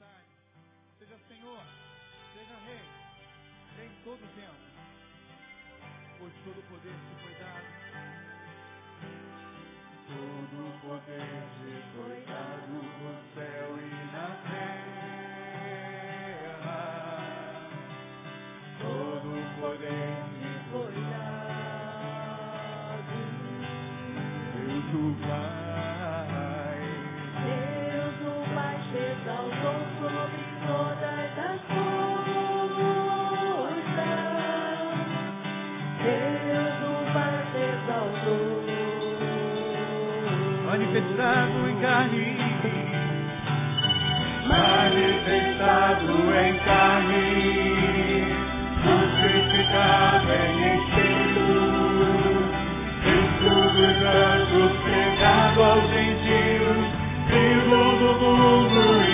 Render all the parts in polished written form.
majestade, seja Senhor, seja Rei, em todo o tempo, pois todo o poder te foi dado. Todo o poder te foi dado no céu e na terra. Todo o poder te foi dado. Deus o Pai se exaltou sobre todas as coisas. Deus o Pai se exaltou, manifestado em carne, crucificado em espírito, descobrindo, pregado aos gentios, vivo do mundo e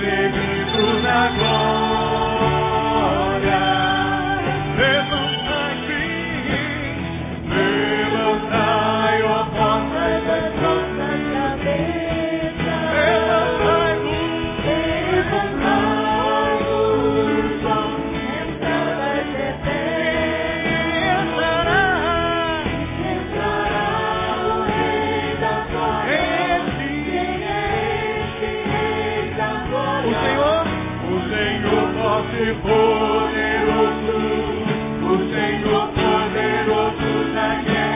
recebido na glória. Levantai, ó portas das nossas cabeças, levantai-vos, entradas eternas, entrará o Rei da Glória. Este Rei da Glória, o Senhor forte e poderoso, o Senhor poderoso na guerra.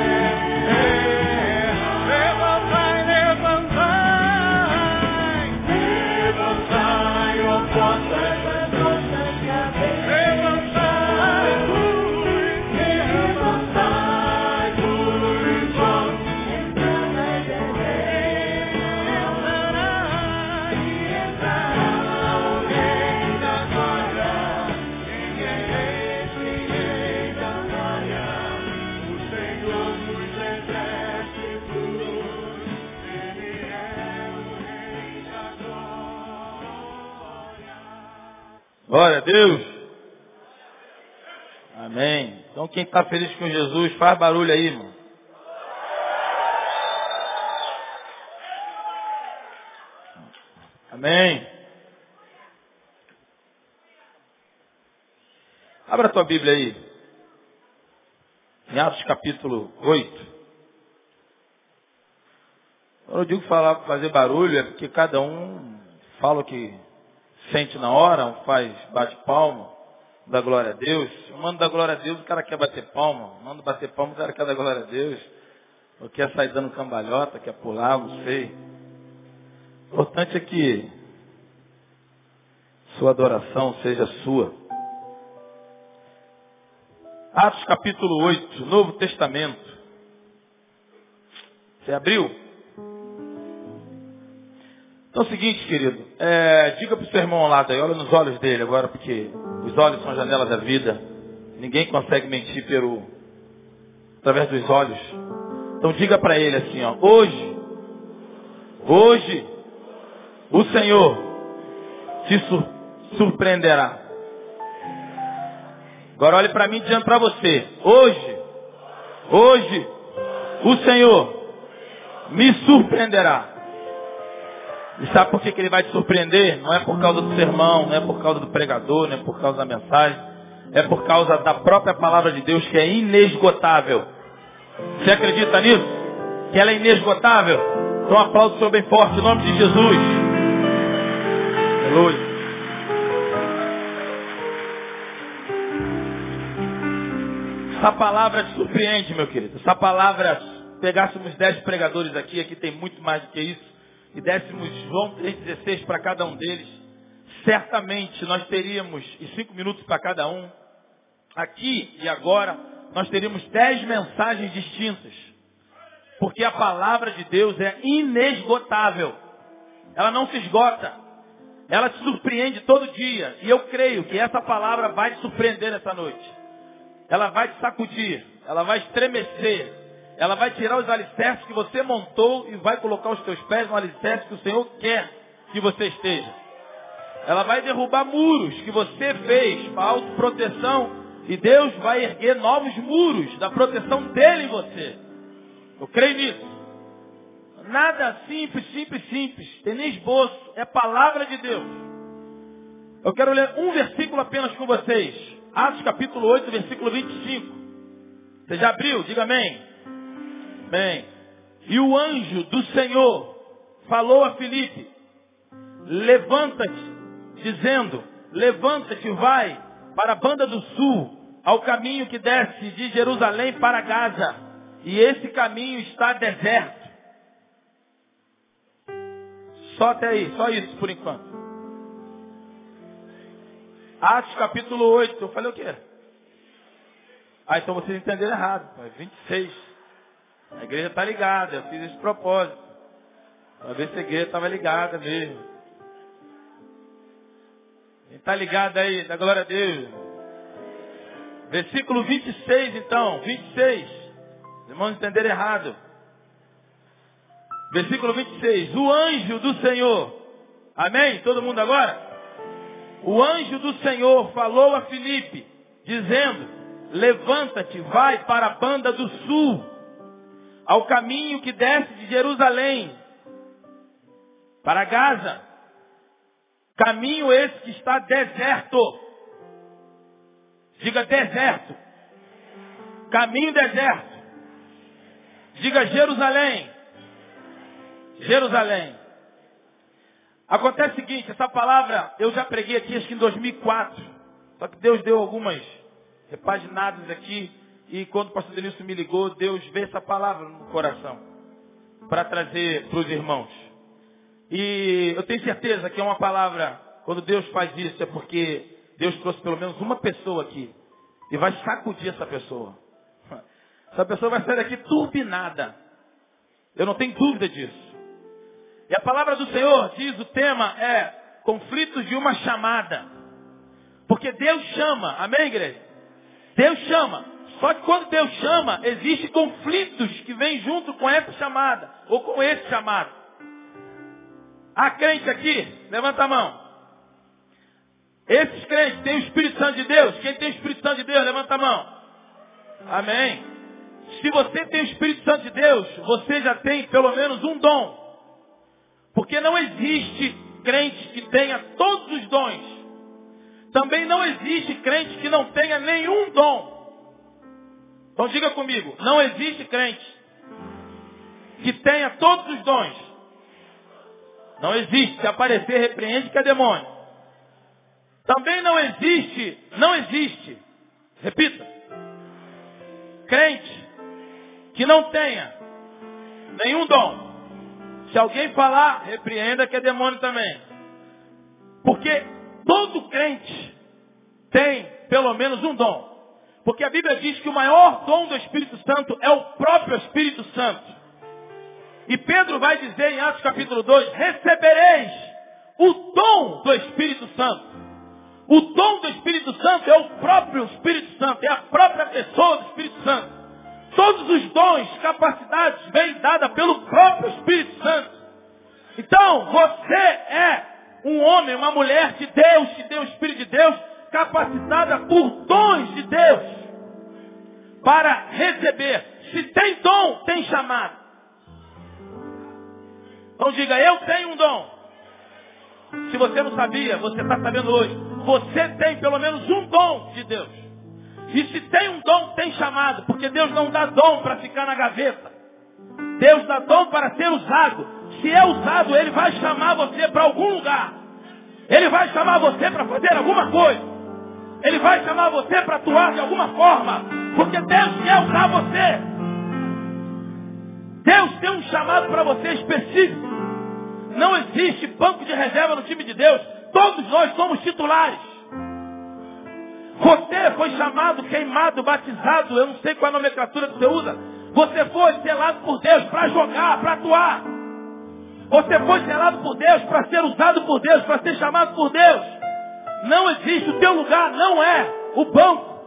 Glória a Deus. Amém. Então quem está feliz com Jesus, faz barulho aí, irmão. Amém. Abra a tua Bíblia aí, em Atos capítulo 8. Quando eu digo fazer barulho, é porque cada um fala o que sente na hora, um faz, bate palma, dá glória a Deus. Eu mando dar glória a Deus, o cara quer bater palma. Eu mando bater palma, o cara quer dar glória a Deus. Ou quer sair dando cambalhota, quer pular, não sei. O importante é que sua adoração seja sua. Atos capítulo 8, Novo Testamento. Você abriu? Então é o seguinte, querido, diga para o seu irmão ao lado aí, olha nos olhos dele agora, porque os olhos são janelas da vida. Ninguém consegue mentir através dos olhos. Então diga para ele assim, ó, hoje, o Senhor te surpreenderá. Agora olhe para mim dizendo para você, hoje, o Senhor me surpreenderá. E sabe por que ele vai te surpreender? Não é por causa do sermão, não é por causa do pregador, não é por causa da mensagem. É por causa da própria palavra de Deus, que é inesgotável. Você acredita nisso? Que ela é inesgotável? Então aplaude o Senhor bem forte, em nome de Jesus. Aleluia. Essa palavra te surpreende, meu querido. Essa palavra, se pegássemos 10 pregadores aqui tem muito mais do que isso, e dessemos João 3,16 para cada um deles, certamente nós teríamos, e 5 minutos para cada um, aqui e agora, nós teríamos 10 mensagens distintas, porque a palavra de Deus é inesgotável, ela não se esgota, ela te surpreende todo dia, e eu creio que essa palavra vai te surpreender nessa noite, ela vai te sacudir, ela vai estremecer, ela vai tirar os alicerces que você montou e vai colocar os teus pés no alicerce que o Senhor quer que você esteja. Ela vai derrubar muros que você fez para autoproteção e Deus vai erguer novos muros da proteção dele em você. Eu creio nisso. Nada simples, tem nem esboço, é palavra de Deus. Eu quero ler um versículo apenas com vocês. Atos capítulo 8, versículo 25. Você já abriu? Diga amém. Amém. E o anjo do Senhor falou a Filipe: levanta-te, dizendo, levanta-te, vai para a banda do sul, ao caminho que desce de Jerusalém para Gaza. E esse caminho está deserto. Só até aí, só isso por enquanto. Atos capítulo 8. Eu falei o quê? Ah, então vocês entenderam errado. É 26. A igreja está ligada. Eu fiz esse propósito. Para ver se a igreja estava ligada mesmo. Quem está ligado aí? Da glória a Deus. Versículo 26 então. 26. Os irmãos entenderam errado. Versículo 26. O anjo do Senhor. Amém? Todo mundo agora? O anjo do Senhor falou a Filipe, dizendo, levanta-te, vai para a banda do sul, ao caminho que desce de Jerusalém, para Gaza. Caminho esse que está deserto. Diga deserto. Caminho deserto. Diga Jerusalém. Jerusalém. Acontece o seguinte, essa palavra eu já preguei aqui acho que em 2004. Só que Deus deu algumas repaginadas aqui. E quando o pastor Denilson me ligou, Deus vê essa palavra no coração para trazer para os irmãos. E eu tenho certeza que é uma palavra, quando Deus faz isso, é porque Deus trouxe pelo menos uma pessoa aqui. E vai sacudir essa pessoa. Essa pessoa vai sair daqui turbinada. Eu não tenho dúvida disso. E a palavra do Senhor diz, o tema é conflitos de uma chamada. Porque Deus chama, amém, igreja? Deus chama. Só que quando Deus chama, existem conflitos que vêm junto com essa chamada, ou com esse chamado. Há crente aqui, levanta a mão. Esses crentes têm o Espírito Santo de Deus? Quem tem o Espírito Santo de Deus, levanta a mão. Amém. Se você tem o Espírito Santo de Deus, você já tem pelo menos um dom. Porque não existe crente que tenha todos os dons. Também não existe crente que não tenha nenhum dom. Então diga comigo, não existe crente que tenha todos os dons. Não existe. Se aparecer, repreende que é demônio. Também não existe, repita, crente que não tenha nenhum dom. Se alguém falar, repreenda que é demônio também. Porque todo crente tem pelo menos um dom. Porque a Bíblia diz que o maior dom do Espírito Santo é o próprio Espírito Santo. E Pedro vai dizer em Atos capítulo 2, recebereis o dom do Espírito Santo. O dom do Espírito Santo é o próprio Espírito Santo, é a própria pessoa do Espírito Santo. Todos os dons, capacidades, vêm dadas pelo próprio Espírito Santo. Então, você é um homem, uma mulher de Deus, que tem o Espírito de Deus, capacitada por dons de Deus, para receber. Se tem dom, tem chamado. Então diga, eu tenho um dom. Se você não sabia, você está sabendo hoje. Você tem pelo menos um dom de Deus. E se tem um dom, tem chamado. Porque Deus não dá dom para ficar na gaveta. Deus dá dom para ser usado. Se é usado, Ele vai chamar você para algum lugar. Ele vai chamar você para fazer alguma coisa. Ele vai chamar você para atuar de alguma forma. Porque Deus quer usar você. Deus tem um chamado para você específico. Não existe banco de reserva no time de Deus. Todos nós somos titulares. Você foi chamado, queimado, batizado, eu não sei qual é a nomenclatura que você usa. Você foi selado por Deus para jogar, para atuar. Você foi selado por Deus para ser usado por Deus, para ser chamado por Deus. Não existe, o teu lugar não é o banco.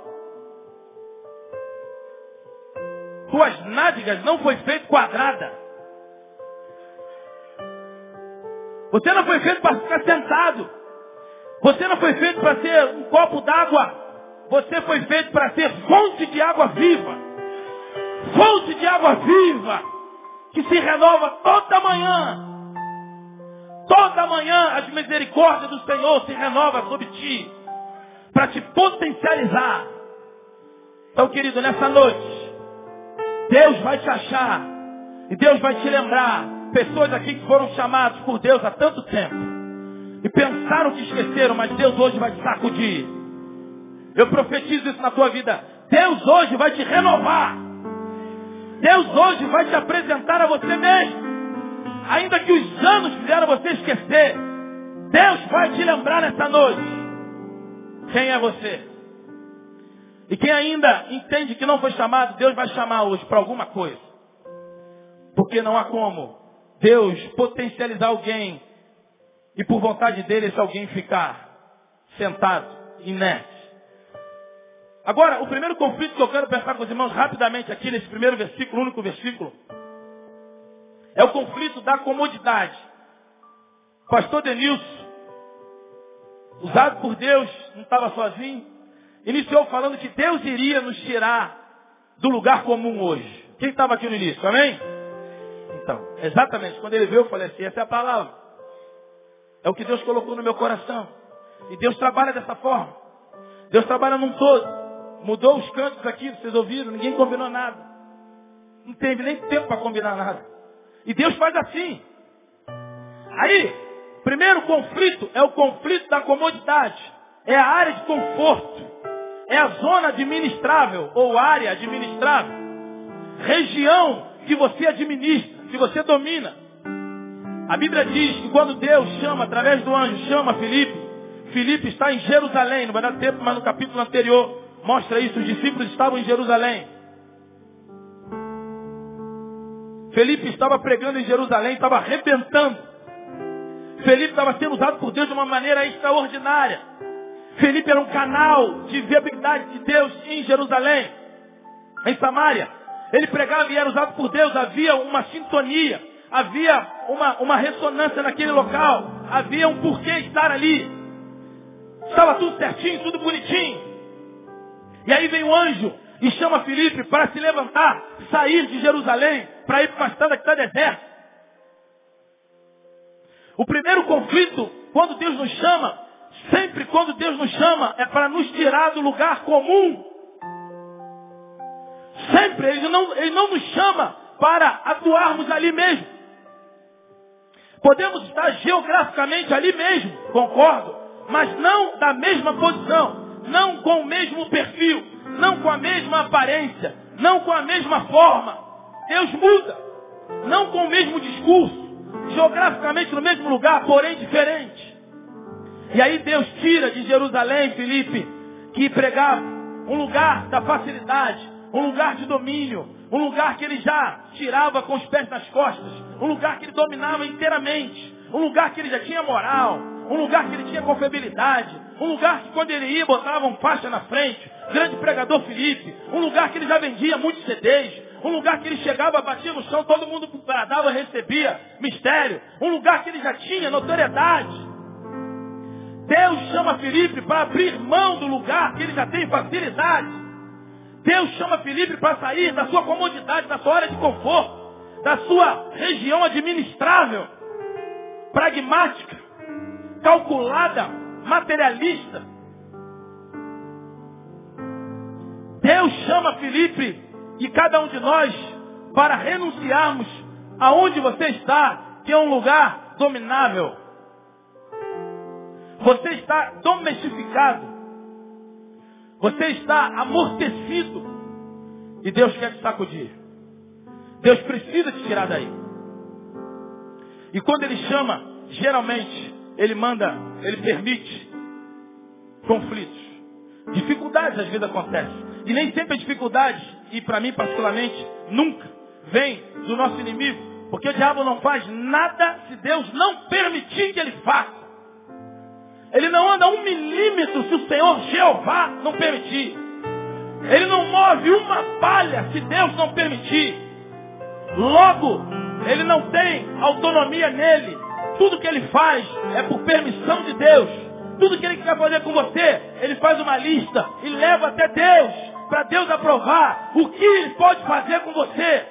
Tuas nádegas não foi feito quadrada. Você não foi feito para ficar sentado. Você não foi feito para ser um copo d'água. Você foi feito para ser fonte de água viva. Fonte de água viva. Que se renova toda manhã. Toda manhã as misericórdias do Senhor se renovam sobre ti, para te potencializar. Então, querido, nessa noite, Deus vai te achar e Deus vai te lembrar. Pessoas aqui que foram chamadas por Deus há tanto tempo e pensaram que esqueceram, mas Deus hoje vai te sacudir. Eu profetizo isso na tua vida. Deus hoje vai te renovar. Deus hoje vai te apresentar a você mesmo. Ainda que os anos fizeram você esquecer, Deus vai te lembrar nessa noite quem é você. E quem ainda entende que não foi chamado, Deus vai chamar hoje para alguma coisa. Porque não há como Deus potencializar alguém e por vontade dele esse alguém ficar sentado, inerte. Agora, o primeiro conflito que eu quero pensar com os irmãos rapidamente aqui nesse primeiro versículo, único versículo, é o conflito da comodidade. O pastor Denilson, usado por Deus, não estava sozinho, iniciou falando que Deus iria nos tirar do lugar comum hoje. Quem estava aqui no início, amém? Então, exatamente, quando ele veio eu falei assim, essa é a palavra. É o que Deus colocou no meu coração. E Deus trabalha dessa forma. Deus trabalha num todo. Mudou os cantos aqui, vocês ouviram, ninguém combinou nada. Não teve nem tempo para combinar nada. E Deus faz assim. Aí, primeiro conflito é o conflito da comodidade. É a área de conforto. É a zona administrável, ou área administrável. Região que você administra, que você domina. A Bíblia diz que quando Deus chama, através do anjo, chama Filipe. Filipe está em Jerusalém. Não vai dar tempo, mas no capítulo anterior mostra isso. Os discípulos estavam em Jerusalém. Felipe estava pregando em Jerusalém, estava arrebentando. Felipe estava sendo usado por Deus de uma maneira extraordinária. Felipe era um canal de viabilidade de Deus em Jerusalém, em Samaria. Ele pregava e era usado por Deus. Havia uma sintonia, havia uma ressonância naquele local, havia um porquê estar ali. Estava tudo certinho, tudo bonitinho. E aí vem o anjo e chama Felipe para se levantar, sair de Jerusalém, para ir para uma estrada que está deserta. O primeiro conflito, quando Deus nos chama, sempre quando Deus nos chama, é para nos tirar do lugar comum. Sempre, Ele não nos chama para atuarmos ali mesmo. Podemos estar geograficamente ali mesmo, concordo, mas não da mesma posição, não com o mesmo perfil, não com a mesma aparência, não com a mesma forma. Deus muda, não com o mesmo discurso, geograficamente no mesmo lugar, porém diferente. E aí Deus tira de Jerusalém, Filipe, que pregava, um lugar da facilidade, um lugar de domínio, um lugar que ele já tirava com os pés nas costas, um lugar que ele dominava inteiramente, um lugar que ele já tinha moral, um lugar que ele tinha confiabilidade, um lugar que quando ele ia botavam faixa na frente, grande pregador Filipe, um lugar que ele já vendia muitos CDs, um lugar que ele chegava, batia no chão, todo mundo bradava, recebia mistério, um lugar que ele já tinha notoriedade. Deus chama Filipe para abrir mão do lugar que ele já tem facilidade. Deus chama Filipe para sair da sua comodidade, da sua área de conforto, da sua região administrável, pragmática, calculada, materialista. Deus chama Filipe e cada um de nós para renunciarmos aonde você está, que é um lugar dominável. Você está domestificado. Você está amortecido. E Deus quer te sacudir. Deus precisa te tirar daí. E quando Ele chama, geralmente, Ele manda, Ele permite conflitos. Dificuldades às vezes acontecem. E nem sempre as dificuldades, e para mim particularmente, nunca vem do nosso inimigo. Porque o diabo não faz nada se Deus não permitir que ele faça. Ele não anda um milímetro se o Senhor Jeová não permitir. Ele não move uma palha se Deus não permitir. Logo, ele não tem autonomia nele. Tudo que ele faz é por permissão de Deus. Tudo que ele quer fazer com você, ele faz uma lista e leva até Deus, para Deus aprovar o que ele pode fazer com você.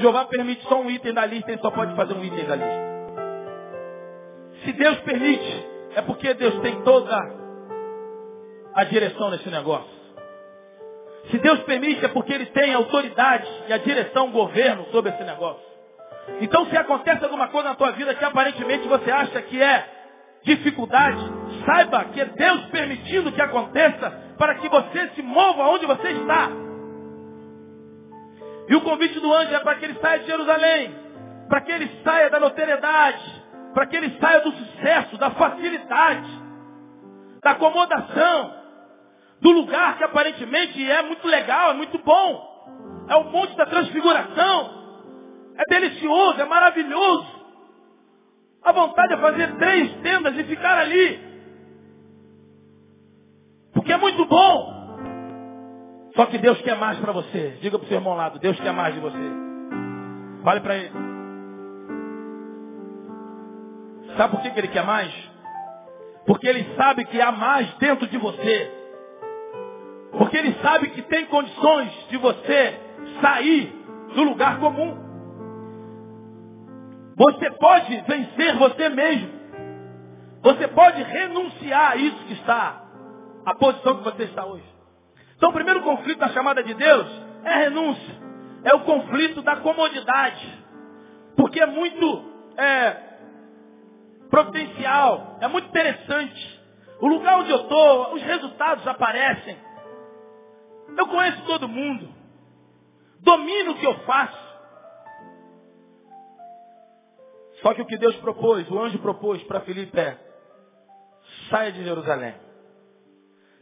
Jeová permite só um item da lista, ele só pode fazer um item da lista. Se Deus permite, é porque Deus tem toda a direção nesse negócio. Se Deus permite, é porque Ele tem autoridade e a direção, o governo sobre esse negócio. Então, se acontece alguma coisa na tua vida que aparentemente você acha que é dificuldade, saiba que é Deus permitindo que aconteça para que você se mova onde você está. E o convite do anjo é para que ele saia de Jerusalém, para que ele saia da notoriedade, para que ele saia do sucesso, da facilidade, da acomodação, do lugar que aparentemente é muito legal, é muito bom. É o monte da transfiguração. É delicioso, é maravilhoso. A vontade é fazer 3 tendas e ficar ali. Porque é muito bom. Só que Deus quer mais para você. Diga para o seu irmão ao lado, Deus quer mais de você. Fale para ele. Sabe por que Ele quer mais? Porque Ele sabe que há mais dentro de você. Porque Ele sabe que tem condições de você sair do lugar comum. Você pode vencer você mesmo. Você pode renunciar a isso que está, a posição que você está hoje. Então o primeiro conflito da chamada de Deus é a renúncia. É o conflito da comodidade. Porque é muito providencial, é muito interessante. O lugar onde eu estou, os resultados aparecem. Eu conheço todo mundo. Domino o que eu faço. Só que o que Deus propôs, o anjo propôs para Filipe é: saia de Jerusalém.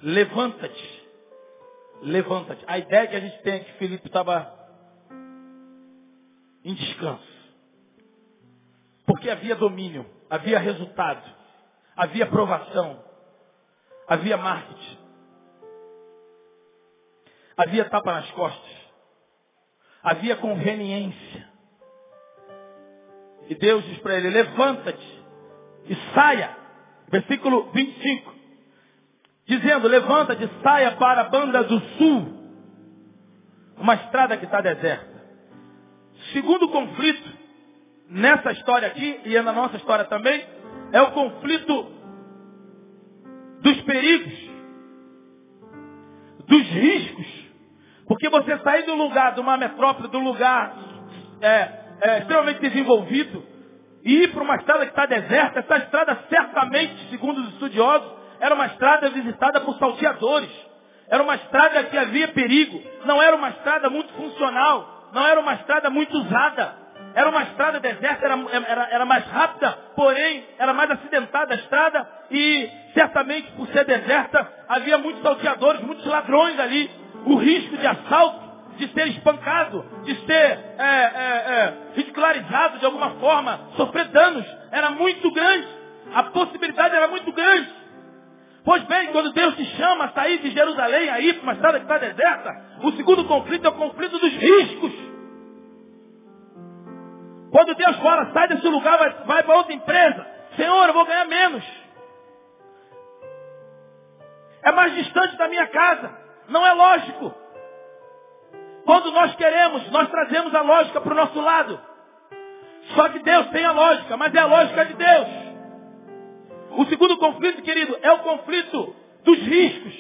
Levanta-te. Levanta-te. A ideia que a gente tem é que Filipe estava em descanso. Porque havia domínio, havia resultado, havia provação, havia marketing. Havia tapa nas costas. Havia conveniência. E Deus diz para ele: levanta-te e saia. Versículo 25. Dizendo: levanta-te e saia para a banda do sul. Uma estrada que está deserta. Segundo conflito, nessa história aqui, e é na nossa história também, é o conflito dos perigos, dos riscos. Porque você sair de um lugar, de uma metrópole, de um lugar extremamente desenvolvido, e ir para uma estrada que está deserta, essa estrada certamente, segundo os estudiosos, era uma estrada visitada por salteadores. Era uma estrada que havia perigo. Não era uma estrada muito funcional. Não era uma estrada muito usada. Era uma estrada deserta, era mais rápida, porém, era mais acidentada a estrada. E certamente, por ser deserta, havia muitos salteadores, muitos ladrões ali. O risco de assalto, de ser espancado, de ser ridicularizado de alguma forma, sofrer danos, era muito grande. A possibilidade era muito grande. Pois bem, quando Deus te chama a sair de Jerusalém, a ir para uma estrada que está deserta, o segundo conflito é o conflito dos riscos. Quando Deus fala: sai desse lugar, vai para outra empresa. Senhor, eu vou ganhar menos. É mais distante da minha casa. Não é lógico. Quando nós queremos, nós trazemos a lógica para o nosso lado. Só que Deus tem a lógica, mas é a lógica de Deus. O segundo conflito, querido, é o conflito dos riscos.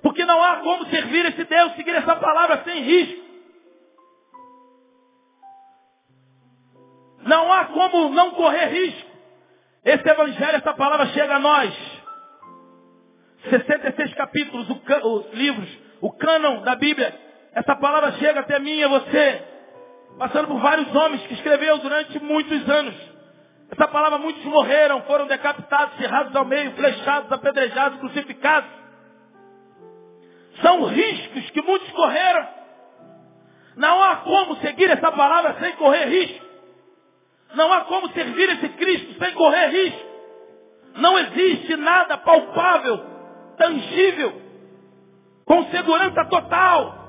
Porque não há como servir esse Deus, seguir essa palavra sem risco. Não há como não correr risco. Esse evangelho, essa palavra chega a nós. 66 capítulos, os livros, o cânon da Bíblia. Essa palavra chega até mim e você, passando por vários homens que escreveu durante muitos anos. Essa palavra, muitos morreram, foram decapitados, cerrados ao meio, flechados, apedrejados, crucificados. São riscos que muitos correram. Não há como seguir essa palavra sem correr risco. Não há como servir esse Cristo sem correr risco. Não existe nada palpável, tangível, com segurança total.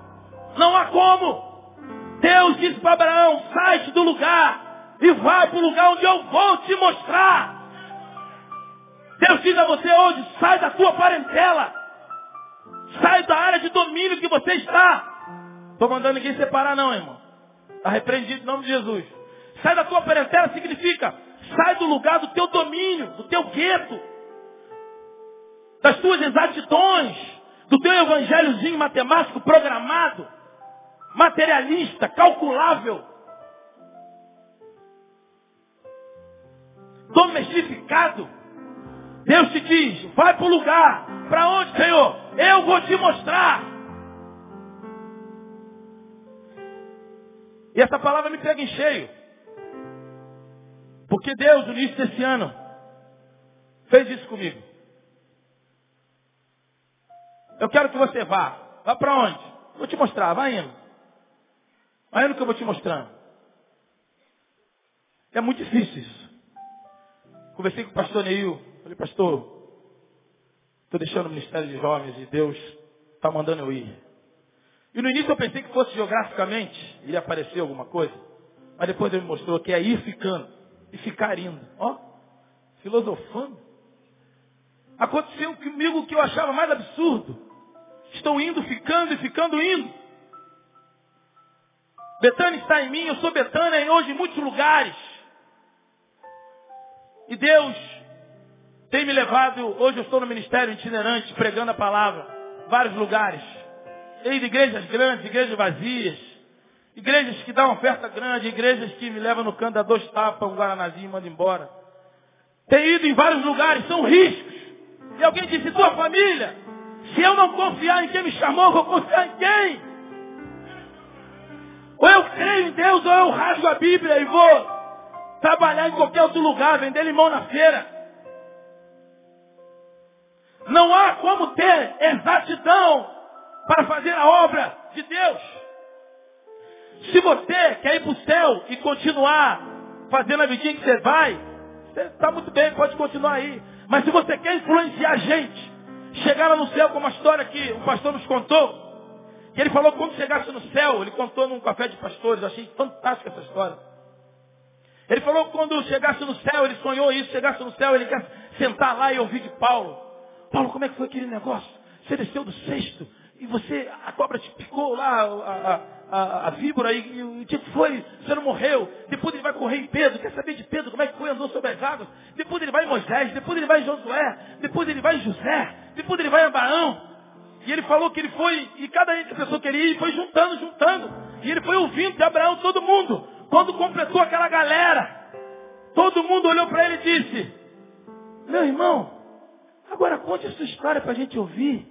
Não há como. Deus disse para Abraão: sai do lugar e vai para o lugar onde eu vou te mostrar. Deus diz a você hoje: sai da tua parentela, sai da área de domínio que você está. Estou mandando ninguém separar não, irmão. Está repreendido em nome de Jesus. Sai da tua parentela significa sai do lugar do teu domínio, do teu gueto, das tuas exatidões, do teu evangelhozinho matemático programado, materialista, calculável, domestificado. Deus te diz, vai para o lugar. Para onde, Senhor? Eu vou te mostrar. E essa palavra me pega em cheio. Porque Deus, no início desse ano, fez isso comigo. Eu quero que você vá. Vá para onde? Vou te mostrar, vai indo. Vai indo que eu vou te mostrando. É muito difícil isso. Conversei com o pastor Neil. Falei, pastor, estou deixando o ministério de jovens e Deus está mandando eu ir. E no início eu pensei que fosse geograficamente, iria aparecer alguma coisa. Mas depois Deus me mostrou que é ir ficando e ficar indo. Ó, filosofando. Aconteceu comigo o que eu achava mais absurdo. Estou indo, ficando e ficando indo. Betânia está em mim, eu sou Betânia e hoje em muitos lugares. E Deus tem me levado, hoje eu estou no ministério itinerante, pregando a palavra, vários lugares. E de igrejas grandes, igrejas vazias, igrejas que dão oferta grande, igrejas que me levam no canto, dá dois tapas, um guaranazinho e manda embora. Tem ido em vários lugares, são riscos. E alguém disse, tua família, se eu não confiar em quem me chamou, eu vou confiar em quem? Ou eu creio em Deus, ou eu rasgo a Bíblia e vou trabalhar em qualquer outro lugar, vender limão na feira. Não há como ter exatidão para fazer a obra de Deus. Se você quer ir para o céu e continuar fazendo a vidinha que você vai, você está muito bem, pode continuar aí. Mas se você quer influenciar a gente, chegar lá no céu, como a história que o pastor nos contou, que ele falou como chegasse no céu, ele contou num café de pastores, eu achei fantástica essa história. Ele falou que quando chegasse no céu, ele sonhou isso, chegasse no céu, ele quer sentar lá e ouvir de Paulo. Paulo, como é que foi aquele negócio? Você desceu do cesto e você, a cobra te picou lá, a víbora, e o que foi? Você não morreu. Depois ele vai correr em Pedro. Quer saber de Pedro? Como é que foi? Andou sobre as águas. Depois ele vai em Moisés. Depois ele vai em Josué. Depois ele vai em José. Depois ele vai em Abraão. E ele falou que ele foi, e cada pessoa que ele ia, ele foi juntando. E ele foi ouvindo de Abraão todo mundo. Quando completou aquela galera, todo mundo olhou para ele e disse, meu irmão, agora conte a sua história para a gente ouvir.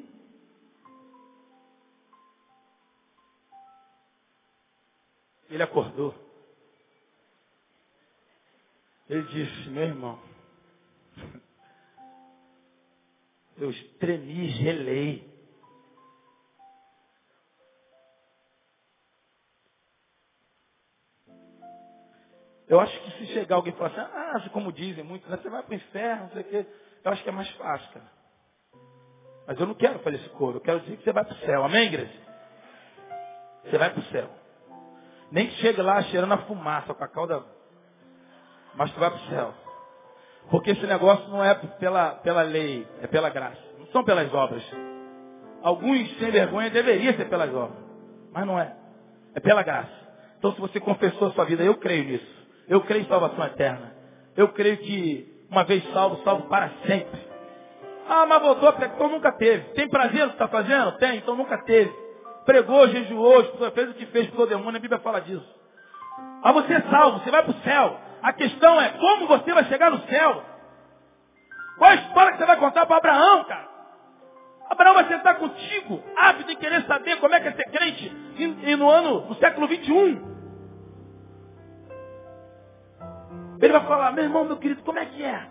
Ele acordou. Ele disse, meu irmão, eu tremi, gelei. Eu acho que se chegar alguém e falar assim, ah, como dizem muitos, né? Você vai para o inferno, não sei o quê. Eu acho que é mais fácil, cara. Mas eu não quero fazer esse coro. Eu quero dizer que você vai para o céu. Amém, igreja? Você vai para o céu. Nem que chegue lá cheirando a fumaça com a cauda. Mas tu vai para o céu. Porque esse negócio não é pela lei, é pela graça. Não são pelas obras. Alguns, sem vergonha, deveria ser pelas obras. Mas não é. É pela graça. Então, se você confessou a sua vida, eu creio nisso. Eu creio em salvação eterna. Eu creio que uma vez salvo, salvo para sempre. Ah, mas voltou, pecou, nunca teve. Tem prazer no que está fazendo? Tem, então nunca teve. Pregou, jejuou, fez o que fez pro demônio, a Bíblia fala disso. Ah, você é salvo, você vai para o céu. A questão é como você vai chegar no céu. Qual a história que você vai contar para Abraão, cara? Abraão vai sentar contigo, ávido em querer saber como é que é ser crente e no século 21. Ele vai falar, meu irmão, meu querido, como é que é?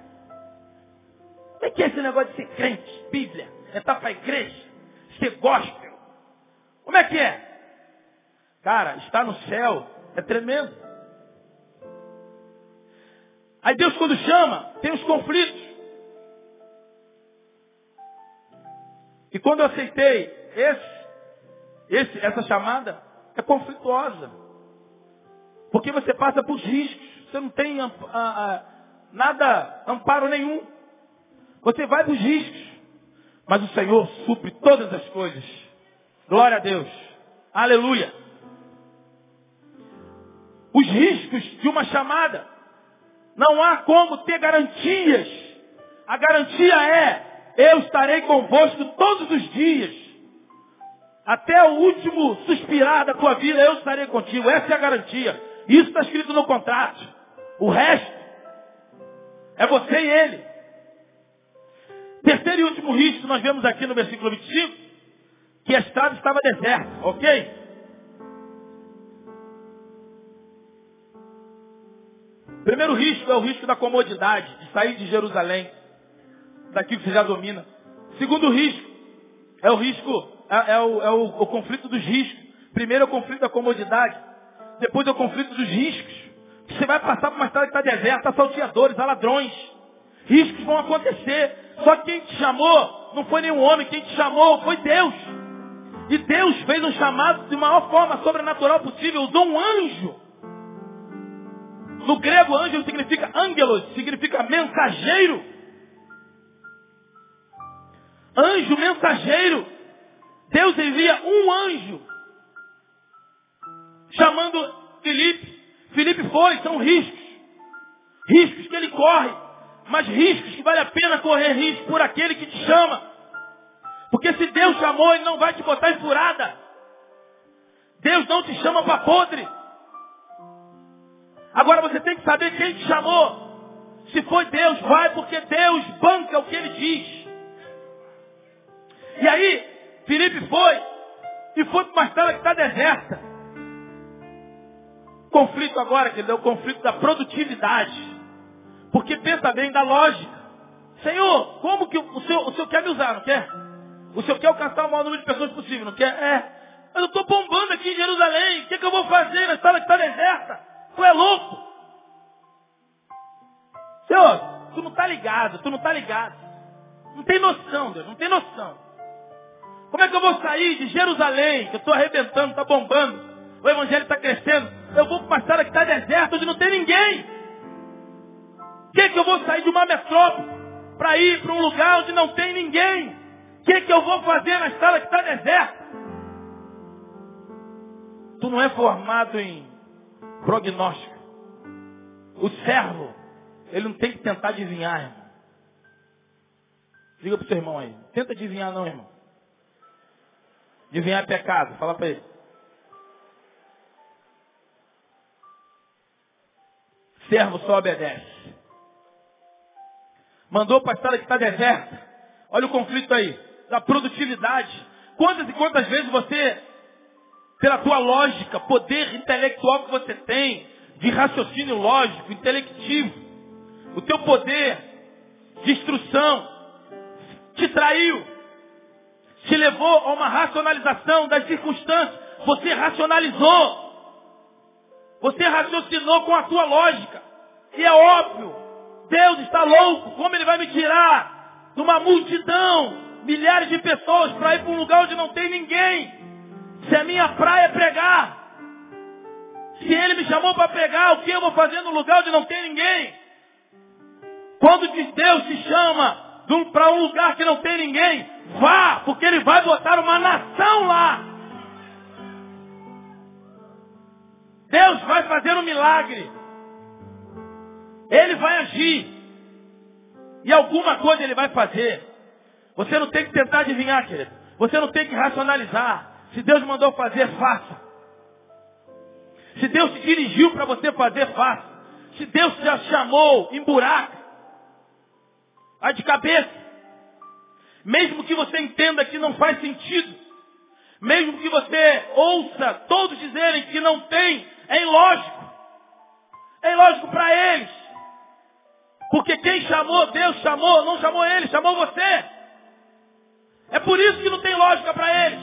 Como é que é esse negócio de ser crente, Bíblia, entrar para a igreja, ser gospel? Como é que é? Cara, estar no céu é tremendo. Aí Deus, quando chama, tem os conflitos. E quando eu aceitei essa chamada, é conflituosa. Porque você passa por riscos. Você não tem nada, amparo nenhum. Você vai dos riscos. Mas o Senhor supre todas as coisas. Glória a Deus. Aleluia. os riscos de uma chamada. Não há como ter garantias. A garantia é: eu estarei convosco todos os dias. Até o último suspirar da tua vida, eu estarei contigo. Essa é a garantia. Isso está escrito no contrato. O resto é você e ele. Terceiro e último risco, nós vemos aqui no versículo 25, que a estrada estava deserta, ok? O primeiro risco é o risco da comodidade, de sair de Jerusalém, daquilo que você já domina. O segundo risco é o risco, o conflito dos riscos. Primeiro é o conflito da comodidade, depois é o conflito dos riscos. Você vai passar por uma estrada que está deserta, há salteadores, há ladrões. Riscos vão acontecer. Só que quem te chamou não foi nenhum homem, quem te chamou foi Deus. E Deus fez um chamado de maior forma sobrenatural possível, usou um anjo. No grego, anjo significa angelos, significa mensageiro. Anjo, mensageiro. Deus envia um anjo, chamando Filipe. Filipe foi, são riscos. Riscos que ele corre, mas riscos que vale a pena correr risco por aquele que te chama. Porque se Deus chamou, Ele não vai te botar em furada. Deus não te chama para podre. Agora você tem que saber quem te chamou. Se foi Deus, vai, porque Deus banca o que Ele diz. E aí, Filipe foi, e foi para uma estrada que está deserta. Conflito agora, que é o conflito da produtividade. Porque pensa bem da lógica. Senhor, como que o senhor quer me usar, não quer? O Senhor quer alcançar o maior número de pessoas possível, não quer? É. Mas eu estou bombando aqui em Jerusalém. O que, eu vou fazer na estrada que está deserta? Tu é louco. Senhor, tu não está ligado. Não tem noção, Deus, não tem noção. Como é que eu vou sair de Jerusalém, que eu estou arrebentando, está bombando, o evangelho está crescendo? Eu vou para uma estrada que está deserta, onde não tem ninguém. Que eu vou sair de uma metrópole para ir para um lugar onde não tem ninguém? Que eu vou fazer na estrada que está deserta? Tu não é formado em prognóstico. O servo, ele não tem que tentar adivinhar, irmão. Diga para o seu irmão aí. Tenta adivinhar não, irmão. Adivinhar é pecado. Fala para ele. Servo só obedece. Mandou para a estrada que está deserta. Olha o conflito aí. Da produtividade. Quantas e quantas vezes você, pela tua lógica, poder intelectual que você tem, de raciocínio lógico, intelectivo, o teu poder de instrução, te traiu, te levou a uma racionalização das circunstâncias. Você racionalizou. Você raciocinou com a tua lógica. E é óbvio, Deus está louco. Como Ele vai me tirar de uma multidão, milhares de pessoas, para ir para um lugar onde não tem ninguém? Se a minha praia é pregar, se Ele me chamou para pregar, o que eu vou fazer no lugar onde não tem ninguém? Quando Deus te chama para um lugar que não tem ninguém, vá, porque Ele vai botar uma nação lá. Deus vai fazer um milagre. Ele vai agir. E alguma coisa Ele vai fazer. Você não tem que tentar adivinhar, querido. Você não tem que racionalizar. Se Deus mandou fazer, faça. Se Deus te dirigiu para você fazer, faça. Se Deus te chamou em buraco, vai de cabeça. Mesmo que você entenda que não faz sentido. Mesmo que você ouça todos dizerem que não tem, é ilógico. É ilógico para eles. Porque quem chamou, Deus chamou, não chamou ele, chamou você. É por isso que não tem lógica para eles.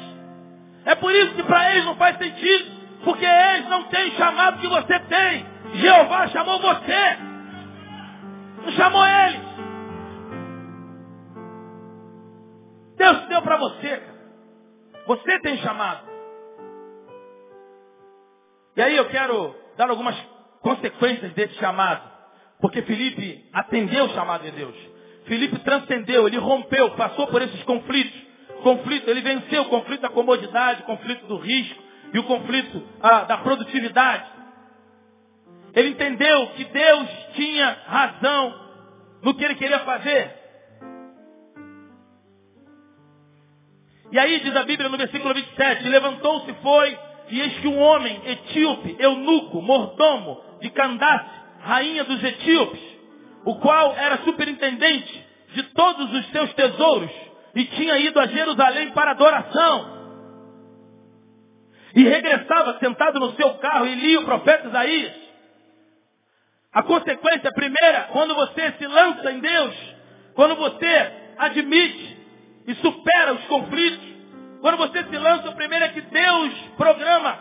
É por isso que para eles não faz sentido. Porque eles não têm chamado que você tem. Jeová chamou você. Não chamou eles. Deus deu para você, cara. Você tem chamado. E aí eu quero dar algumas consequências desse chamado. Porque Filipe atendeu o chamado de Deus. Filipe transcendeu, ele rompeu, passou por esses conflitos. Ele venceu o conflito da comodidade, o conflito do risco e o conflito da produtividade. Ele entendeu que Deus tinha razão no que ele queria fazer. E aí diz a Bíblia no versículo 27, levantou-se, foi, e eis que um homem etíope, eunuco, mordomo de Candace, rainha dos etíopes, o qual era superintendente de todos os seus tesouros, e tinha ido a Jerusalém para adoração. E regressava sentado no seu carro e lia o profeta Isaías. A consequência primeira, quando você se lança em Deus, quando você admite e supera os conflitos, quando você se lança, o primeiro é que Deus programa,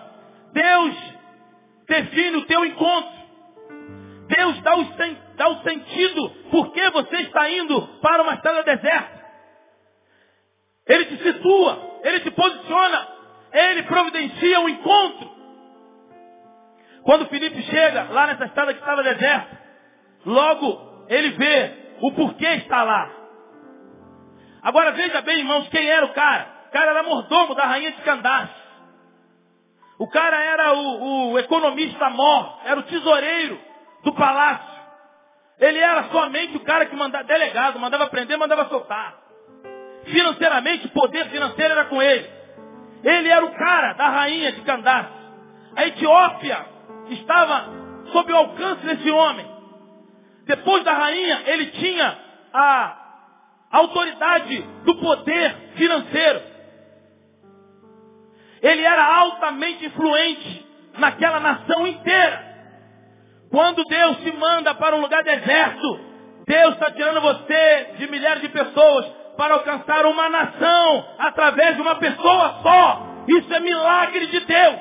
Deus define o teu encontro. Deus dá o sentido porque você está indo para uma estrada deserta. Ele te situa, ele te posiciona, ele providencia o encontro. Quando Filipe chega lá nessa estrada que estava deserta, logo ele vê o porquê está lá. Agora veja bem, irmãos, quem era o cara? O cara era mordomo da rainha de Candace. O cara era o economista-mor, era o tesoureiro do palácio. Ele era somente o cara que mandava delegado, mandava prender, mandava soltar. Financeiramente, o poder financeiro era com ele. Ele era o cara da rainha de Candace. A Etiópia estava sob o alcance desse homem. Depois da rainha, ele tinha a autoridade do poder financeiro. Ele era altamente influente naquela nação inteira. Quando Deus te manda para um lugar deserto, Deus está tirando você de milhares de pessoas para alcançar uma nação através de uma pessoa só. Isso é milagre de Deus.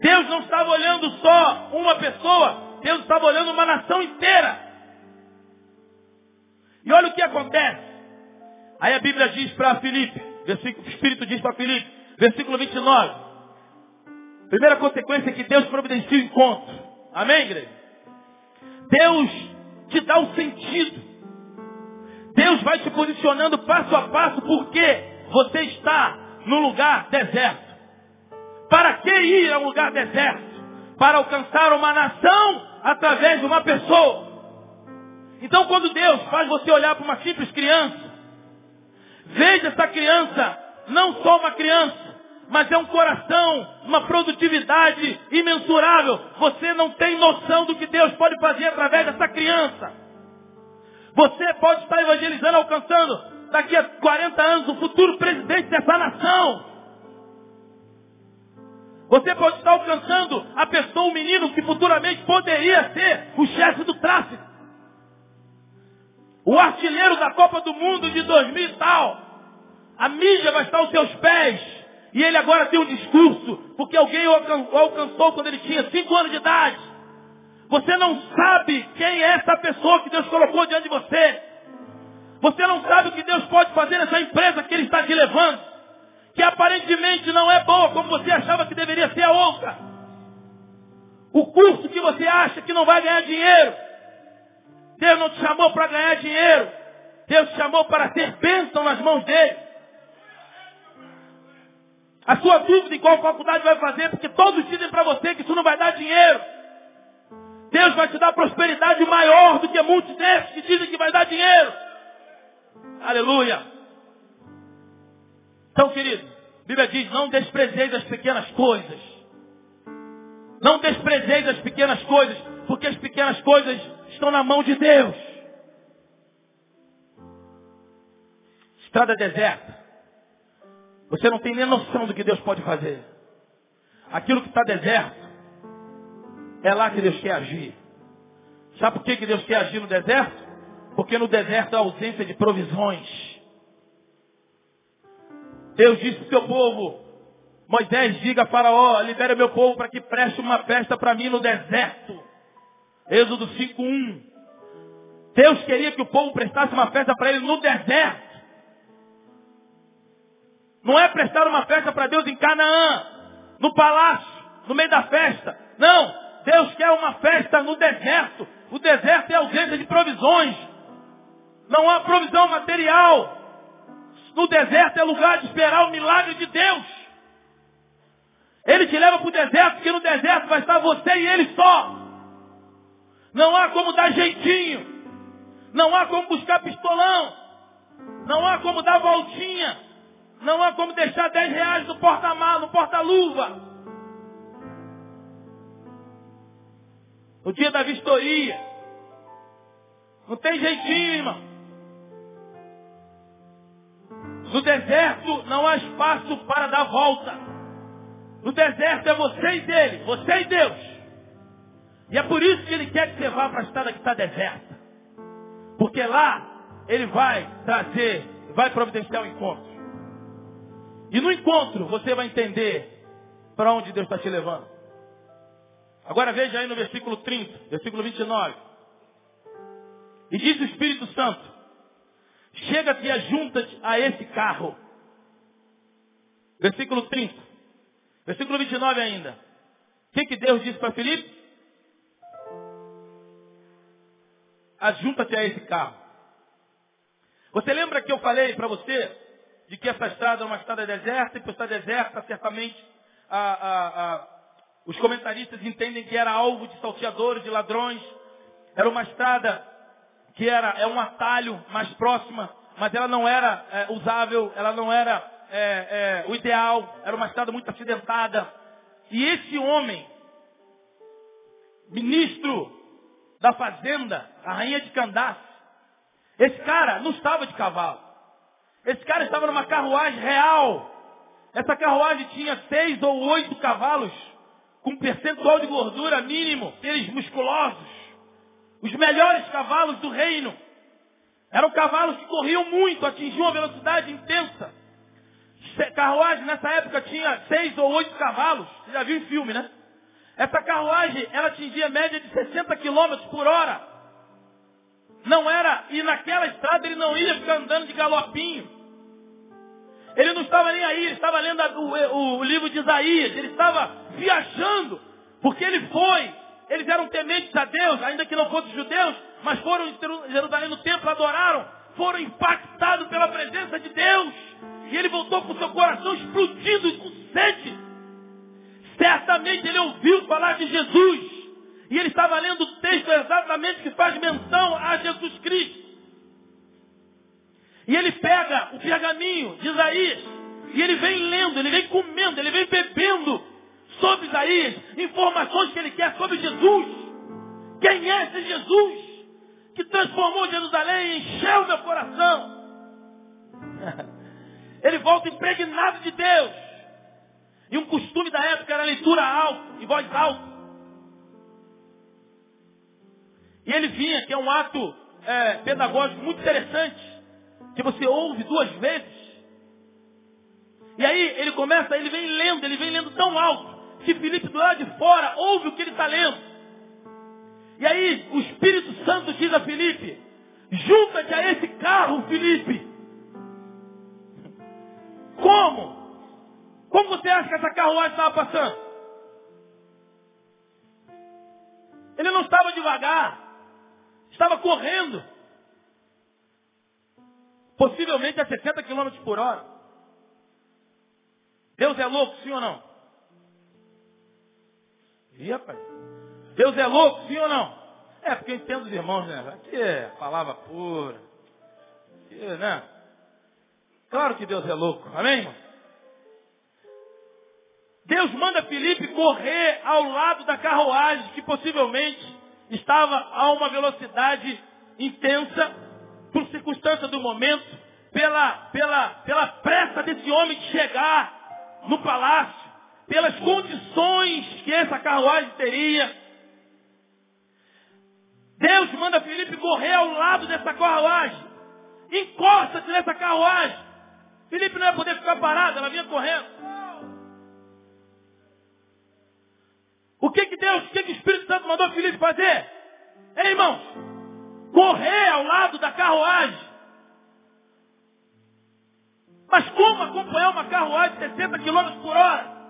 Deus não estava olhando só uma pessoa, Deus estava olhando uma nação inteira. E olha o que acontece. Aí a Bíblia diz para Filipe, o Espírito diz para Filipe, versículo 29. Primeira consequência é que Deus providencia o encontro. Amém, igreja? Deus te dá o sentido. Deus vai te posicionando passo a passo porque você está num lugar deserto. Para que ir a um lugar deserto? Para alcançar uma nação através de uma pessoa. Então, quando Deus faz você olhar para uma simples criança, veja essa criança, não só uma criança, mas é um coração, uma produtividade imensurável. Você não tem noção do que Deus pode fazer através dessa criança. Você pode estar evangelizando, alcançando daqui a 40 anos o futuro presidente dessa nação. Você pode estar alcançando a pessoa, o menino, que futuramente poderia ser o chefe do tráfico. O artilheiro da Copa do Mundo de 2000 e tal. A mídia vai estar aos seus pés. E ele agora tem um discurso, porque alguém o alcançou quando ele tinha 5 anos de idade. Você não sabe quem é essa pessoa que Deus colocou diante de você. Você não sabe o que Deus pode fazer nessa empresa que ele está te levando, que aparentemente não é boa como você achava que deveria ser a outra. O curso que você acha que não vai ganhar dinheiro. Deus não te chamou para ganhar dinheiro. Deus te chamou para ser bênção nas mãos dele. A sua dúvida em qual faculdade vai fazer, porque todos dizem para você que isso não vai dar dinheiro. Deus vai te dar prosperidade maior do que muitos desses que dizem que vai dar dinheiro. Aleluia. Então, querido, a Bíblia diz, não desprezeis as pequenas coisas. Não desprezeis as pequenas coisas, porque as pequenas coisas estão na mão de Deus. Estrada deserta. Você não tem nem noção do que Deus pode fazer. Aquilo que está deserto, é lá que Deus quer agir. Sabe por que Deus quer agir no deserto? Porque no deserto há ausência de provisões. Deus disse para o seu povo, Moisés, diga a Faraó, libera meu povo para que preste uma festa para mim no deserto. Êxodo 5:1. Deus queria que o povo prestasse uma festa para ele no deserto. Não é prestar uma festa para Deus em Canaã, no palácio, no meio da festa. Não, Deus quer uma festa no deserto. O deserto é ausência de provisões. Não há provisão material. No deserto é lugar de esperar o milagre de Deus. Ele te leva para o deserto, porque no deserto vai estar você e ele só. Não há como dar jeitinho. Não há como buscar pistolão. Não há como dar voltinha. Não há como deixar 10 reais no porta-mar, no porta-luva. O dia da vistoria. Não tem jeitinho, irmão. No deserto não há espaço para dar volta. No deserto é você e dele, você e Deus. E é por isso que ele quer que você vá para a estrada que está deserta. Porque lá ele vai trazer, vai providenciar o encontro. E no encontro você vai entender para onde Deus está te levando. Agora veja aí no versículo 30, versículo 29. E diz o Espírito Santo: chega-te e ajunta-te a esse carro. Versículo 30. Versículo 29 ainda. O que Deus disse para Filipe? Ajunta-te a esse carro. Você lembra que eu falei para você de que essa estrada é uma estrada deserta, e por estar deserta, certamente, os comentaristas entendem que era alvo de salteadores, de ladrões. Era uma estrada que é um atalho mais próxima, mas ela não era usável, ela não era o ideal, era uma estrada muito acidentada. E esse homem, ministro da fazenda, a rainha de Candace, esse cara não estava de cavalo. Esse cara estava numa carruagem real. Essa carruagem tinha 6 ou 8 cavalos, com percentual de gordura mínimo, eles musculosos. Os melhores cavalos do reino. Eram cavalos que corriam muito, atingiam uma velocidade intensa. Carruagem nessa época tinha 6 ou 8 cavalos. Você já viu em filme, né? Essa carruagem, ela atingia média de 60 km por hora. Não era... E naquela estrada ele não ia ficar andando de galopinho. Ele não estava nem aí, ele estava lendo o livro de Isaías. Ele estava viajando, porque ele foi... Eles eram tementes a Deus, ainda que não fossem judeus, mas foram em Jerusalém no templo, adoraram, foram impactados pela presença de Deus. E ele voltou com seu coração explodido, com sede. Certamente ele ouviu falar de Jesus. E ele estava lendo o texto exatamente que faz menção a Jesus Cristo. E ele pega o pergaminho de Isaías, e ele vem lendo, ele vem comendo, ele vem bebendo sobre Isaías, informações que ele quer sobre Jesus. Quem é esse Jesus que transformou Jerusalém e encheu meu coração? Ele volta impregnado de Deus. E um costume da época era leitura alta, em voz alta. E ele vinha, que é um ato pedagógico muito interessante, que você ouve 2 vezes. E aí ele começa, ele vem lendo tão alto, que Filipe do lado de fora ouve o que ele está lendo. E aí o Espírito Santo diz a Filipe: junta-te a esse carro, Filipe. Como? Como você acha que essa carruagem estava passando? Ele não estava devagar, estava correndo, possivelmente a 60 km por hora. Deus é louco, sim ou não? E, rapaz, Deus é louco, sim ou não? É, porque eu entendo os irmãos, né? Aqui é palavra pura. Aqui, né? Claro que Deus é louco. Amém, irmão? Deus manda Filipe correr ao lado da carruagem, que possivelmente estava a uma velocidade intensa, por circunstância do momento, pela pressa desse homem de chegar no palácio, pelas condições que essa carruagem teria. Deus manda Filipe correr ao lado dessa carruagem. Encosta-se nessa carruagem. Filipe não ia poder ficar parado, ela vinha correndo. O que o Espírito Santo mandou Filipe fazer? Ei, irmãos, correr ao lado da carruagem. Mas como acompanhar uma carruagem de 60 km por hora?